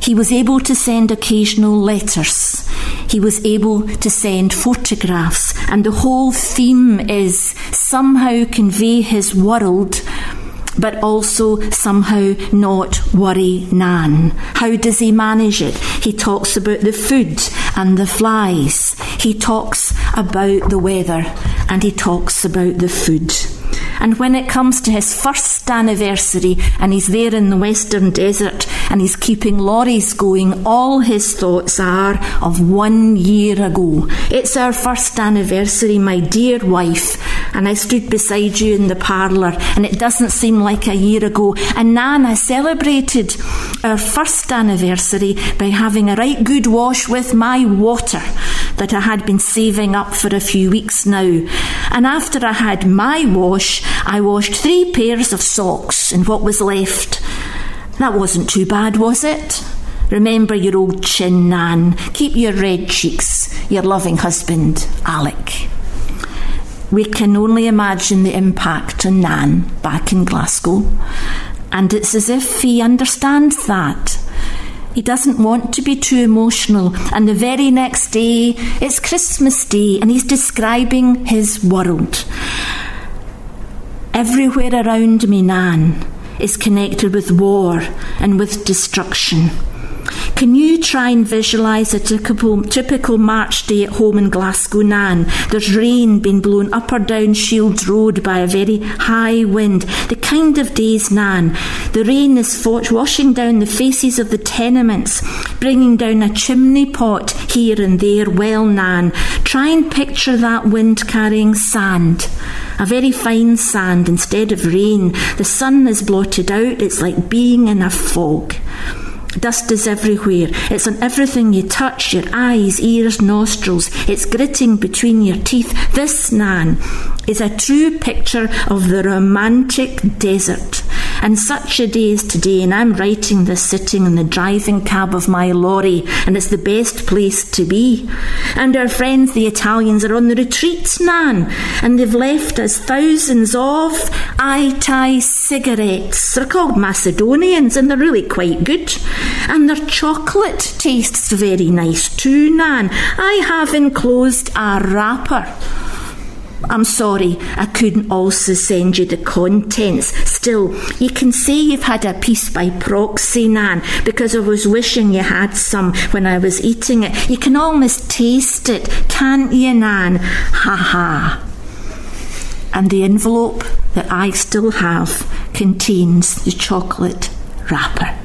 He was able to send occasional letters. He was able to send photographs. And the whole theme is somehow convey his world, but also somehow not worry Nan. How does he manage it? He talks about the food and the flies. He talks about the weather and he talks about the food. And when it comes to his first anniversary and he's there in the Western Desert and he's keeping lorries going, all his thoughts are of one year ago. It's our first anniversary, my dear wife, and I stood beside you in the parlour and it doesn't seem like a year ago. And Nan, I celebrated our first anniversary by having a right good wash with my water that I had been saving up for a few weeks now. And after I had my wash, I washed three pairs of socks in what was left. That wasn't too bad, was it? Remember your old chin, Nan. Keep your red cheeks. Your loving husband, Alec. We can only imagine the impact on Nan back in Glasgow. And it's as if he understands that. He doesn't want to be too emotional. And the very next day, it's Christmas Day, and he's describing his world. Everywhere around me, Nan, is connected with war and with destruction. Can you try and visualise a typical, typical March day at home in Glasgow, Nan? There's rain being blown up or down Shields Road by a very high wind. The kind of days, Nan, the rain is washing down the faces of the tenements, bringing down a chimney pot here and there. Well, Nan, try and picture that wind carrying sand, a very fine sand instead of rain. The sun is blotted out, it's like being in a fog. Dust is everywhere. It's on everything you touch, your eyes, ears, nostrils. It's gritting between your teeth. This, Nan, is a true picture of the romantic desert. And such a day is today, and I'm writing this sitting in the driving cab of my lorry, and it's the best place to be. And our friends, the Italians, are on the retreat, Nan, and they've left us thousands of Ai-Tai cigarettes. They're called Macedonians, and they're really quite good. And their chocolate tastes very nice too, Nan. I have enclosed a wrapper. I'm sorry, I couldn't also send you the contents. Still, you can say you've had a piece by proxy, Nan, because I was wishing you had some when I was eating it. You can almost taste it, can't you, Nan? Ha ha. And the envelope that I still have contains the chocolate wrapper.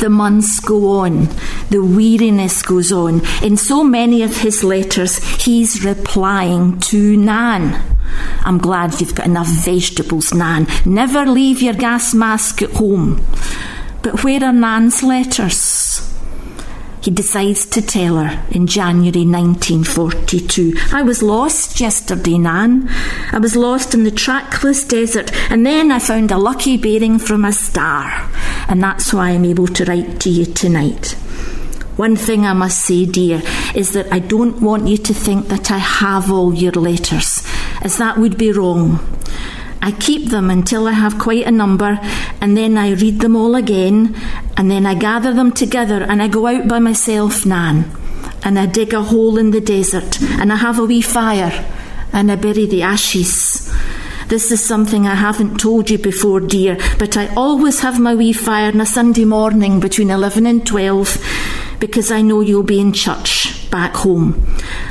The months go on, the weariness goes on. In so many of his letters, he's replying to Nan. I'm glad you've got enough vegetables, Nan. Never leave your gas mask at home. But where are Nan's letters? He decides to tell her in January nineteen forty-two. I was lost yesterday, Nan. I was lost in the trackless desert, and then I found a lucky bearing from a star. And that's why I'm able to write to you tonight. One thing I must say, dear, is that I don't want you to think that I have all your letters, as that would be wrong. I keep them until I have quite a number, and then I read them all again, and then I gather them together and I go out by myself, Nan, and I dig a hole in the desert and I have a wee fire and I bury the ashes. This is something I haven't told you before, dear, but I always have my wee fire on a Sunday morning between eleven and twelve because I know you'll be in church back home.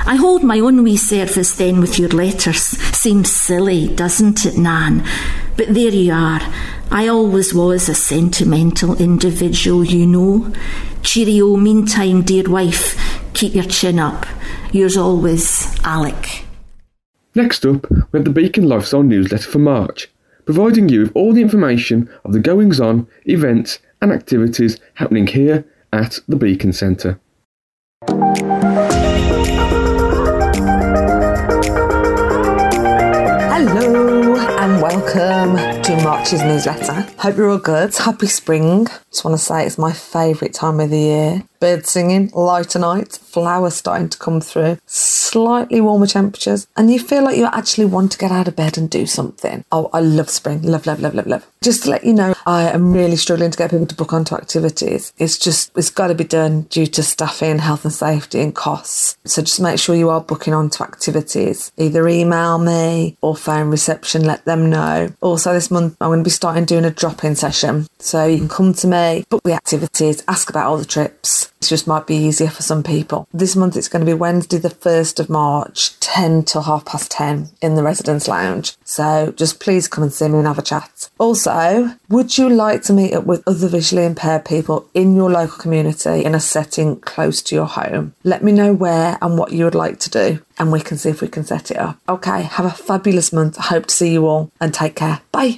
I hold my own wee service then with your letters. Seems silly, doesn't it, Nan? But there you are. I always was a sentimental individual, you know. Cheerio, meantime, dear wife. Keep your chin up. Yours always, Alec. Next up, we have the Beacon Lifestyle newsletter for March, providing you with all the information of the goings-on, events and activities happening here at the Beacon Centre. Hello and welcome to March's newsletter. Hope you're all good. Happy spring. Just want to say it's my favourite time of the year. Bird singing, lighter nights, flowers starting to come through, slightly warmer temperatures, and you feel like you actually want to get out of bed and do something. Oh, I love spring. Love, love, love, love, love. Just to let you know, I am really struggling to get people to book onto activities. It's just, it's got to be done due to staffing, health and safety and costs. So just make sure you are booking onto activities. Either email me or phone reception, let them know. Also this month, I'm going to be starting doing a drop-in session. So you can come to me, book the activities, ask about all the trips. It just might be easier for some people. This month it's going to be Wednesday the first of March, ten till half past ten in the Residence Lounge. So just please come and see me and have a chat. Also, would you like to meet up with other visually impaired people in your local community in a setting close to your home? Let me know where and what you would like to do and we can see if we can set it up. Okay, have a fabulous month. I hope to see you all and take care. Bye.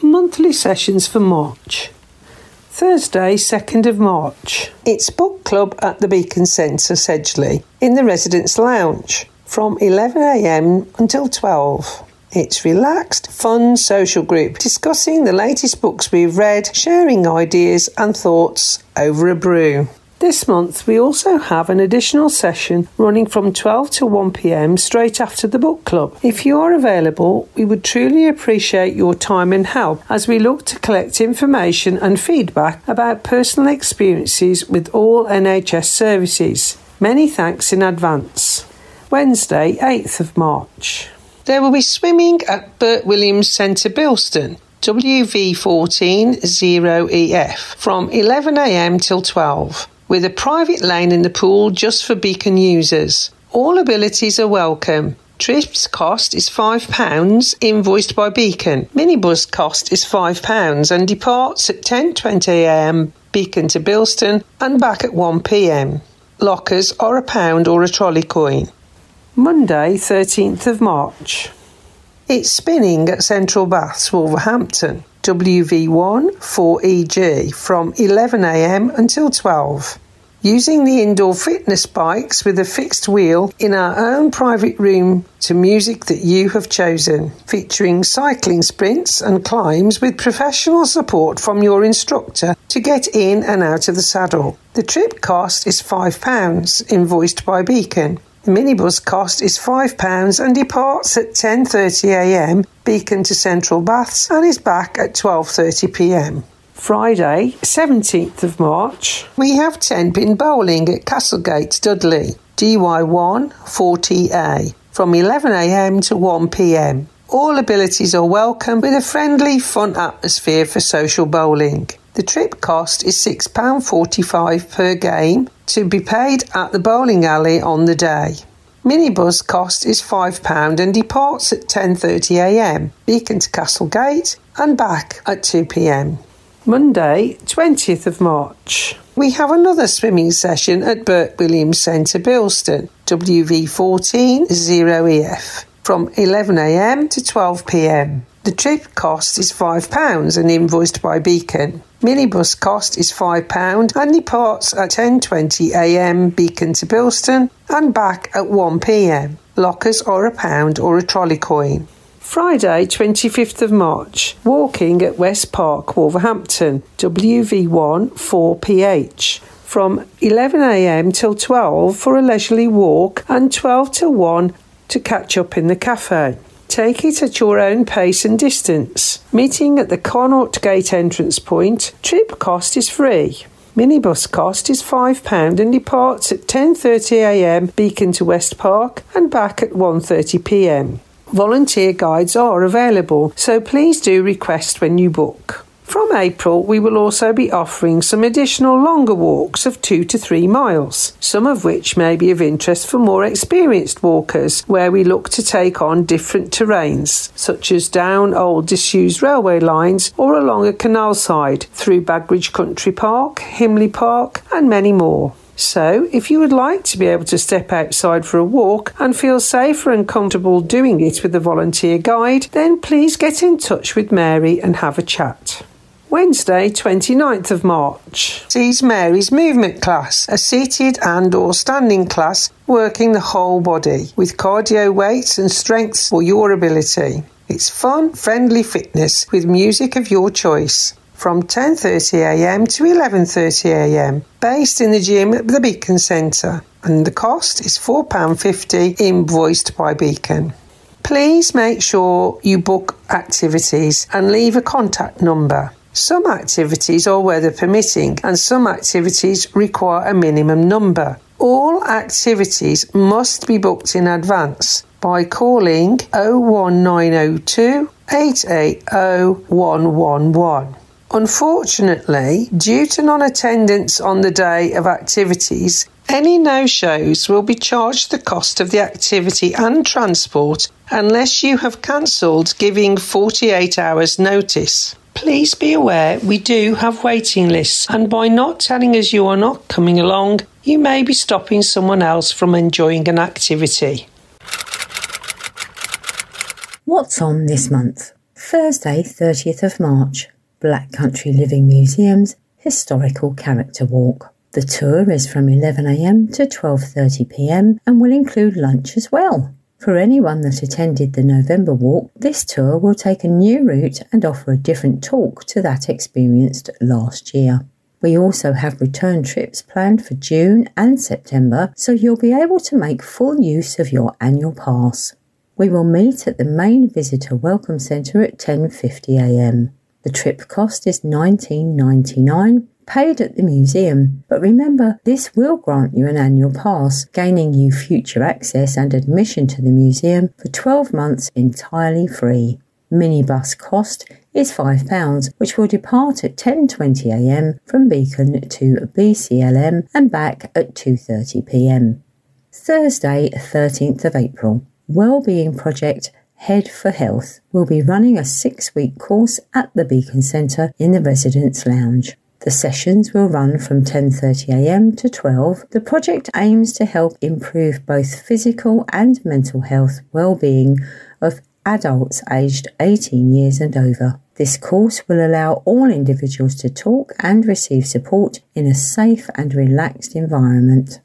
Monthly sessions for March. Thursday, second of March. It's Book Club at the Beacon Centre, Sedgley, in the Residence Lounge from eleven a m until twelve. It's relaxed, fun social group discussing the latest books we've read, sharing ideas and thoughts over a brew. This month we also have an additional session running from twelve to one p m straight after the book club. If you are available, we would truly appreciate your time and help as we look to collect information and feedback about personal experiences with all N H S services. Many thanks in advance. Wednesday, eighth of March. There will be swimming at Bert Williams Centre, Bilston, W V one four zero E F from eleven a m till twelve. With a private lane in the pool just for Beacon users. All abilities are welcome. Trips cost is five pounds, invoiced by Beacon. Minibus cost is five pounds and departs at ten twenty a m, Beacon to Bilston and back at one p m. Lockers are a pound or a trolley coin. Monday, thirteenth of March. It's spinning at Central Baths, Wolverhampton. W V one four E G from eleven a m until twelve. Using the indoor fitness bikes with a fixed wheel in our own private room to music that you have chosen, featuring cycling sprints and climbs with professional support from your instructor to get in and out of the saddle. The trip cost is five pounds, invoiced by Beacon. The minibus cost is five pounds and departs at ten thirty a m, Beacon to Central Baths, and is back at twelve thirty p m. Friday, seventeenth of March. We have ten-pin bowling at Castlegate, Dudley, D Y one four T A, from eleven a m to one p m. All abilities are welcome with a friendly, fun atmosphere for social bowling. The trip cost is six pounds forty-five per game, to be paid at the bowling alley on the day. Minibus cost is five pounds and departs at ten thirty a m, Beacon to Castlegate and back at two p m. Monday, twentieth of March. We have another swimming session at Bert Williams Centre, Bilston, W V one four zero E F, from eleven a m to twelve p m. The trip cost is five pounds and invoiced by Beacon. Minibus cost is five pounds and departs at ten twenty a m Beacon to Bilston and back at one p m. Lockers are a pound or a trolley coin. Friday, twenty-fifth of March. Walking at West Park, Wolverhampton, W V one four P H. From eleven a m till twelve for a leisurely walk and twelve to one to catch up in the cafe. Take it at your own pace and distance. Meeting at the Connaught Gate entrance point. Trip cost is free. Minibus cost is five pounds and departs at ten thirty a m Beacon to West Park and back at one thirty p m. Volunteer guides are available, so please do request when you book. From April, we will also be offering some additional longer walks of two to three miles, some of which may be of interest for more experienced walkers, where we look to take on different terrains, such as down old disused railway lines or along a canal side, through Bagridge Country Park, Himley Park and many more. So, if you would like to be able to step outside for a walk and feel safer and comfortable doing it with a volunteer guide, then please get in touch with Mary and have a chat. Wednesday, twenty-ninth of March, sees Mary's movement class, a seated and or standing class working the whole body with cardio, weights and strengths for your ability. It's fun, friendly fitness with music of your choice from ten thirty a m to eleven thirty a m, based in the gym at the Beacon Centre, and the cost is four pounds fifty invoiced by Beacon. Please make sure you book activities and leave a contact number. Some activities are weather permitting and some activities require a minimum number. All activities must be booked in advance by calling oh one nine oh two, eight eight oh, one one one. Unfortunately, due to non-attendance on the day of activities, any no-shows will be charged the cost of the activity and transport unless you have cancelled giving forty-eight hours notice. Please be aware we do have waiting lists, and by not telling us you are not coming along, you may be stopping someone else from enjoying an activity. What's on this month? Thursday, thirtieth of March, Black Country Living Museum's Historical Character Walk. The tour is from eleven a m to twelve thirty p m and will include lunch as well. For anyone that attended the November walk, this tour will take a new route and offer a different talk to that experienced last year. We also have return trips planned for June and September, so you'll be able to make full use of your annual pass. We will meet at the main visitor welcome centre at ten fifty a m. The trip cost is nineteen pounds ninety-nine, paid at the museum, but remember this will grant you an annual pass, gaining you future access and admission to the museum for twelve months entirely free. Minibus cost is five pounds, which will depart at ten twenty a m from Beacon to B C L M and back at two thirty p m. Thursday, thirteenth of April, Wellbeing Project Head for Health will be running a six-week course at the Beacon Centre in the Residents' Lounge. The sessions will run from ten thirty a m to twelve. The project aims to help improve both physical and mental health well-being of adults aged eighteen years and over. This course will allow all individuals to talk and receive support in a safe and relaxed environment.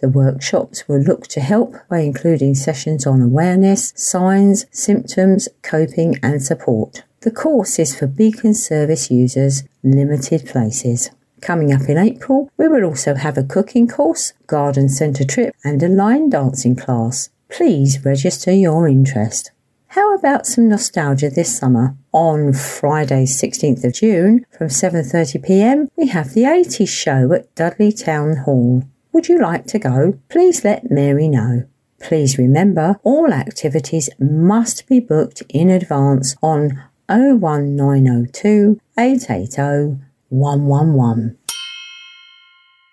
The workshops will look to help by including sessions on awareness, signs, symptoms, coping and support. The course is for Beacon service users, limited places. Coming up in April, we will also have a cooking course, garden centre trip and a line dancing class. Please register your interest. How about some nostalgia this summer? On Friday, sixteenth of June, from seven thirty p m, we have the eighties show at Dudley Town Hall. Would you like to go? Please let Mary know. Please remember, all activities must be booked in advance on oh one nine oh two, eight eight oh, one one one.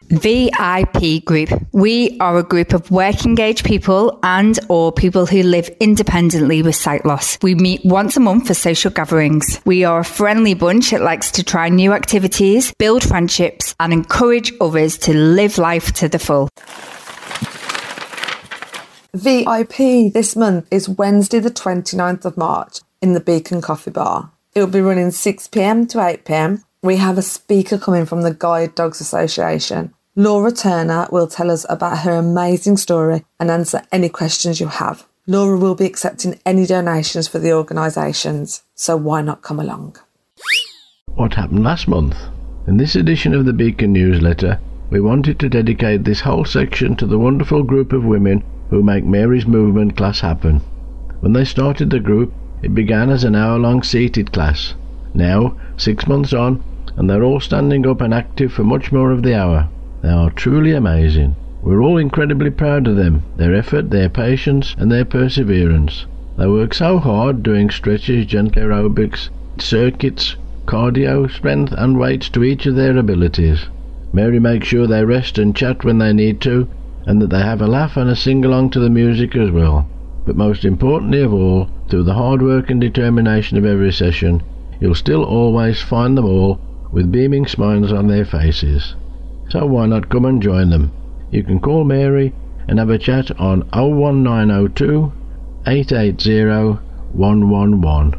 V I P Group. We are a group of working age people and or people who live independently with sight loss. We meet once a month for social gatherings. We are a friendly bunch that likes to try new activities, build friendships and encourage others to live life to the full. V I P this month is Wednesday the twenty-ninth of March in the Beacon Coffee Bar. It will be running six p m to eight p m. We have a speaker coming from the Guide Dogs Association. Laura Turner will tell us about her amazing story and answer any questions you have. Laura will be accepting any donations for the organisations, so why not come along? What happened last month? In this edition of the Beacon newsletter, we wanted to dedicate this whole section to the wonderful group of women who make Mary's Movement class happen. When they started the group, it began as an hour-long seated class. Now, six months on, and they're all standing up and active for much more of the hour. They are truly amazing. We're all incredibly proud of them, their effort, their patience and their perseverance. They work so hard doing stretches, gentle aerobics, circuits, cardio, strength and weights to each of their abilities. Mary makes sure they rest and chat when they need to, and that they have a laugh and a sing-along to the music as well. But most importantly of all, through the hard work and determination of every session, you'll still always find them all with beaming smiles on their faces. So why not come and join them? You can call Mary and have a chat on oh one nine oh two, eight eight oh, one one one.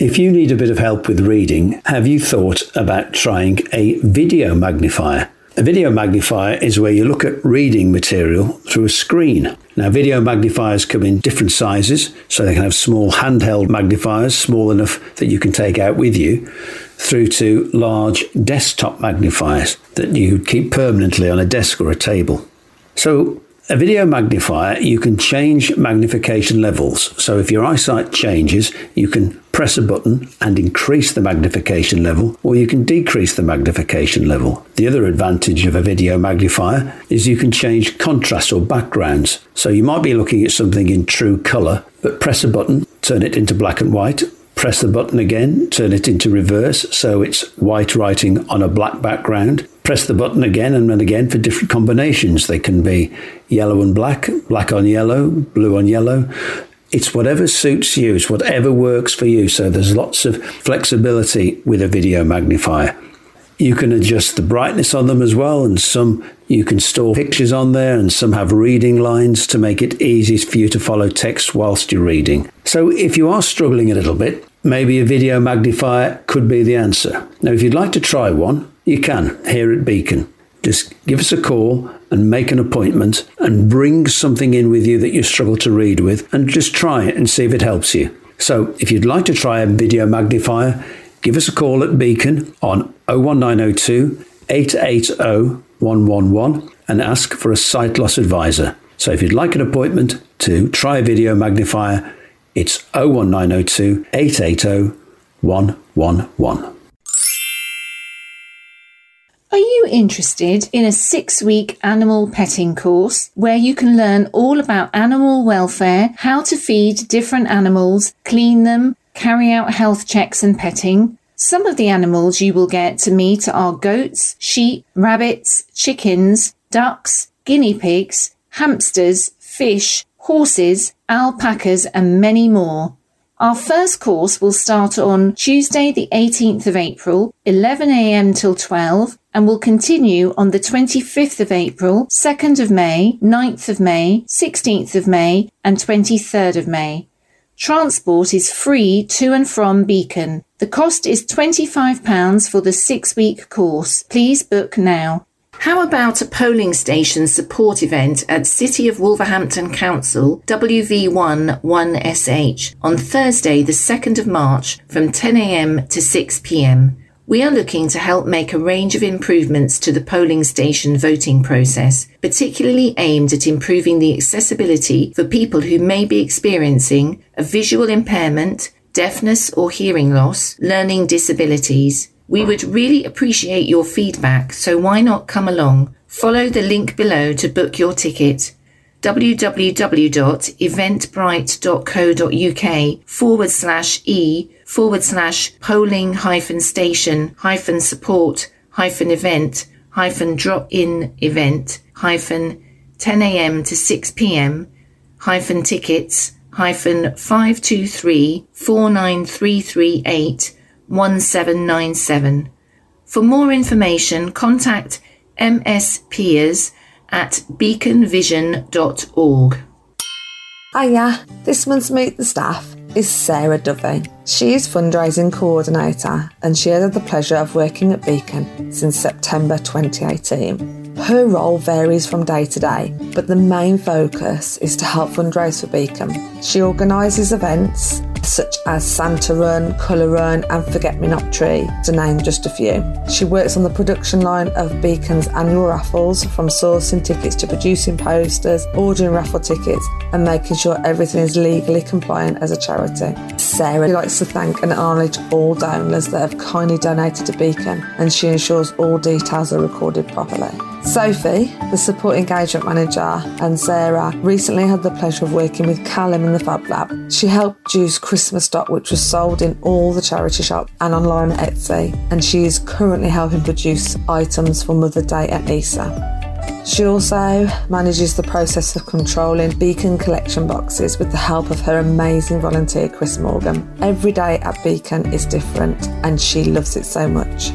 If you need a bit of help with reading, have you thought about trying a video magnifier? A video magnifier is where you look at reading material through a screen. Now, video magnifiers come in different sizes, so they can have small handheld magnifiers, small enough that you can take out with you, through to large desktop magnifiers that you keep permanently on a desk or a table. So, a video magnifier, you can change magnification levels. So if your eyesight changes, you can press a button and increase the magnification level, or you can decrease the magnification level. The other advantage of a video magnifier is you can change contrast or backgrounds. So you might be looking at something in true colour, but press a button, turn it into black and white, press the button again, turn it into reverse, so it's white writing on a black background. Press the button again and then again for different combinations. They can be yellow and black, black on yellow, blue on yellow. It's whatever suits you, it's whatever works for you. So there's lots of flexibility with a video magnifier. You can adjust the brightness on them as well, and some you can store pictures on there, and some have reading lines to make it easy for you to follow text whilst you're reading. So if you are struggling a little bit, maybe a video magnifier could be the answer. Now, if you'd like to try one, you can here at Beacon. Just give us a call and make an appointment and bring something in with you that you struggle to read with, and just try it and see if it helps you. So if you'd like to try a video magnifier, give us a call at Beacon on oh one nine oh two, eight eight oh, one one one and ask for a sight loss advisor. So if you'd like an appointment to try a video magnifier, it's oh one nine oh two, eight eight oh, one one one. Are you interested in a six-week animal petting course where you can learn all about animal welfare, how to feed different animals, clean them, carry out health checks and petting? Some of the animals you will get to meet are goats, sheep, rabbits, chickens, ducks, guinea pigs, hamsters, fish, horses, alpacas and many more. Our first course will start on Tuesday the eighteenth of April, eleven a.m. till twelve, and will continue on the twenty-fifth of April, second of May, ninth of May, sixteenth of May and twenty-third of May. Transport is free to and from Beacon. The cost is twenty-five pounds for the six-week course. Please book now. How about a polling station support event at City of Wolverhampton Council, W V one one S H, on Thursday the second of March from ten a.m. to six p.m. We are looking to help make a range of improvements to the polling station voting process, particularly aimed at improving the accessibility for people who may be experiencing a visual impairment, deafness or hearing loss, learning disabilities. We would really appreciate your feedback, so why not come along? Follow the link below to book your ticket. www.eventbrite.co.uk forward slash e forward slash polling hyphen station hyphen support hyphen event hyphen drop in event hyphen ten a.m. to six p.m. hyphen tickets hyphen five two three, four nine three three eight one seven nine seven. For more information, contact mspiers at beacon vision dot org. Hiya, this month's Meet the Staff is Sarah Duffy. She is Fundraising Coordinator and she has had the pleasure of working at Beacon since September twenty eighteen. Her role varies from day to day, but the main focus is to help fundraise for Beacon. She organises events such as Santa Run, Colour Run and Forget Me Not Tree, to name just a few. She works on the production line of Beacon's annual raffles, from sourcing tickets to producing posters, ordering raffle tickets and making sure everything is legally compliant as a charity. Sarah likes to thank and acknowledge all donors that have kindly donated to Beacon, and she ensures all details are recorded properly. Sophie, the Support Engagement Manager, and Sarah recently had the pleasure of working with Callum in the Fab Lab. She helped produce Christmas stock which was sold in all the charity shops and online at Etsy, and she is currently helping produce items for Mother's Day at Nisa. She also manages the process of controlling Beacon collection boxes with the help of her amazing volunteer Chris Morgan. Every day at Beacon is different and she loves it so much.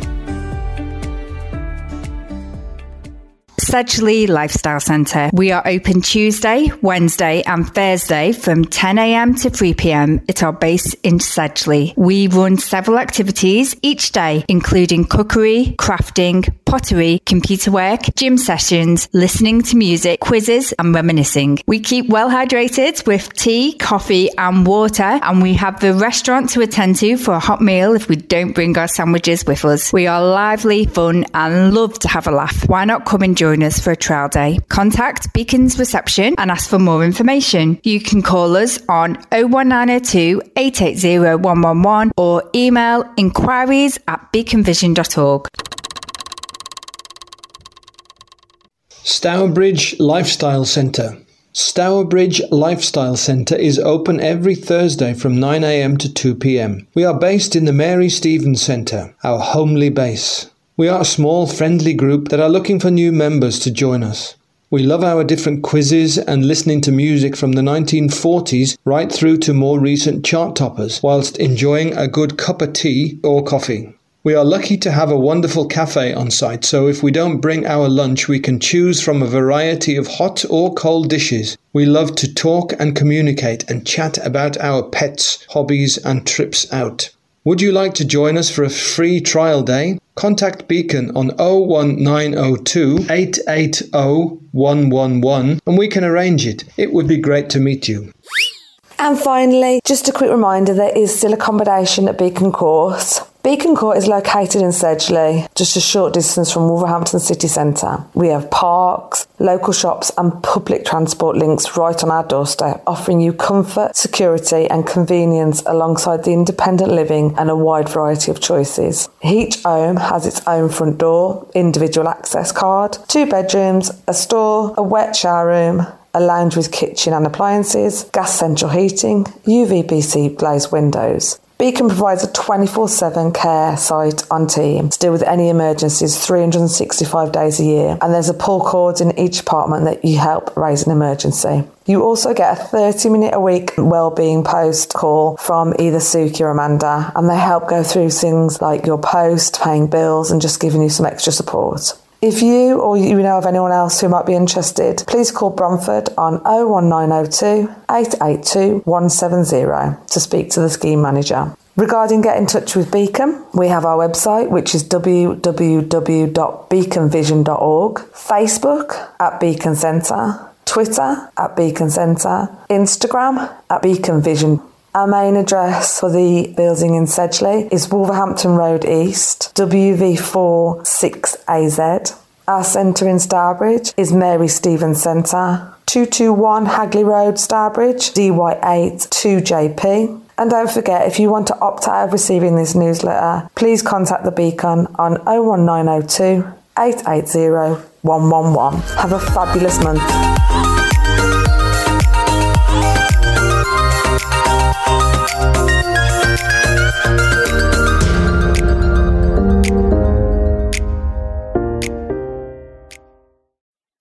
Sedgley Lifestyle Centre. We are open Tuesday, Wednesday and Thursday from ten a.m. to three p.m. at our base in Sedgley. We run several activities each day, including cookery, crafting, pottery, computer work, gym sessions, listening to music, quizzes and reminiscing. We keep well hydrated with tea, coffee and water, and we have the restaurant to attend to for a hot meal if we don't bring our sandwiches with us. We are lively, fun and love to have a laugh. Why not come and join us for a trial day? Contact Beacon's reception and ask for more information. You can call us on oh one nine oh two, eight eight oh, one one one or email inquiries at beacon vision dot org. Stourbridge Lifestyle Centre. Stourbridge Lifestyle Centre is open every Thursday from nine a.m. to two p.m. We are based in the Mary Stevens Centre, our homely base. We are a small, friendly group that are looking for new members to join us. We love our different quizzes and listening to music from the nineteen forties right through to more recent chart toppers, whilst enjoying a good cup of tea or coffee. We are lucky to have a wonderful cafe on site, so if we don't bring our lunch, we can choose from a variety of hot or cold dishes. We love to talk and communicate and chat about our pets, hobbies and trips out. Would you like to join us for a free trial day? Contact Beacon on oh one nine oh two, eight eight oh, one one one and we can arrange it. It would be great to meet you. And finally, just a quick reminder, there is still accommodation at Beacon Court. Beacon Court is located in Sedgley, just a short distance from Wolverhampton city centre. We have parks, local shops and public transport links right on our doorstep, offering you comfort, security and convenience alongside the independent living and a wide variety of choices. Each home has its own front door, individual access card, two bedrooms, a store, a wet shower room, a lounge with kitchen and appliances, gas central heating, U V B C glazed windows. Beacon provides a twenty-four seven care site on team to deal with any emergencies three hundred sixty-five days a year, and there's a pull cord in each apartment that you help raise an emergency. You also get a thirty minute a week wellbeing post call from either Suki or Amanda, and they help go through things like your post, paying bills and just giving you some extra support. If you or you know of anyone else who might be interested, please call Bromford on oh one nine oh two, eight eight two, one seven oh to speak to the scheme manager. Regarding get in touch with Beacon, we have our website, which is w w w dot beacon vision dot org, Facebook at Beacon Centre, Twitter at Beacon Centre, Instagram at Beacon Vision. Our main address for the building in Sedgley is Wolverhampton Road East, W V four six A Z. Our centre in Stourbridge is Mary Stevens Centre, two two one Hagley Road, Stourbridge, D Y eight two J P. And don't forget, if you want to opt out of receiving this newsletter, please contact the Beacon on oh one nine oh two, eight eight oh, one one one. Have a fabulous month.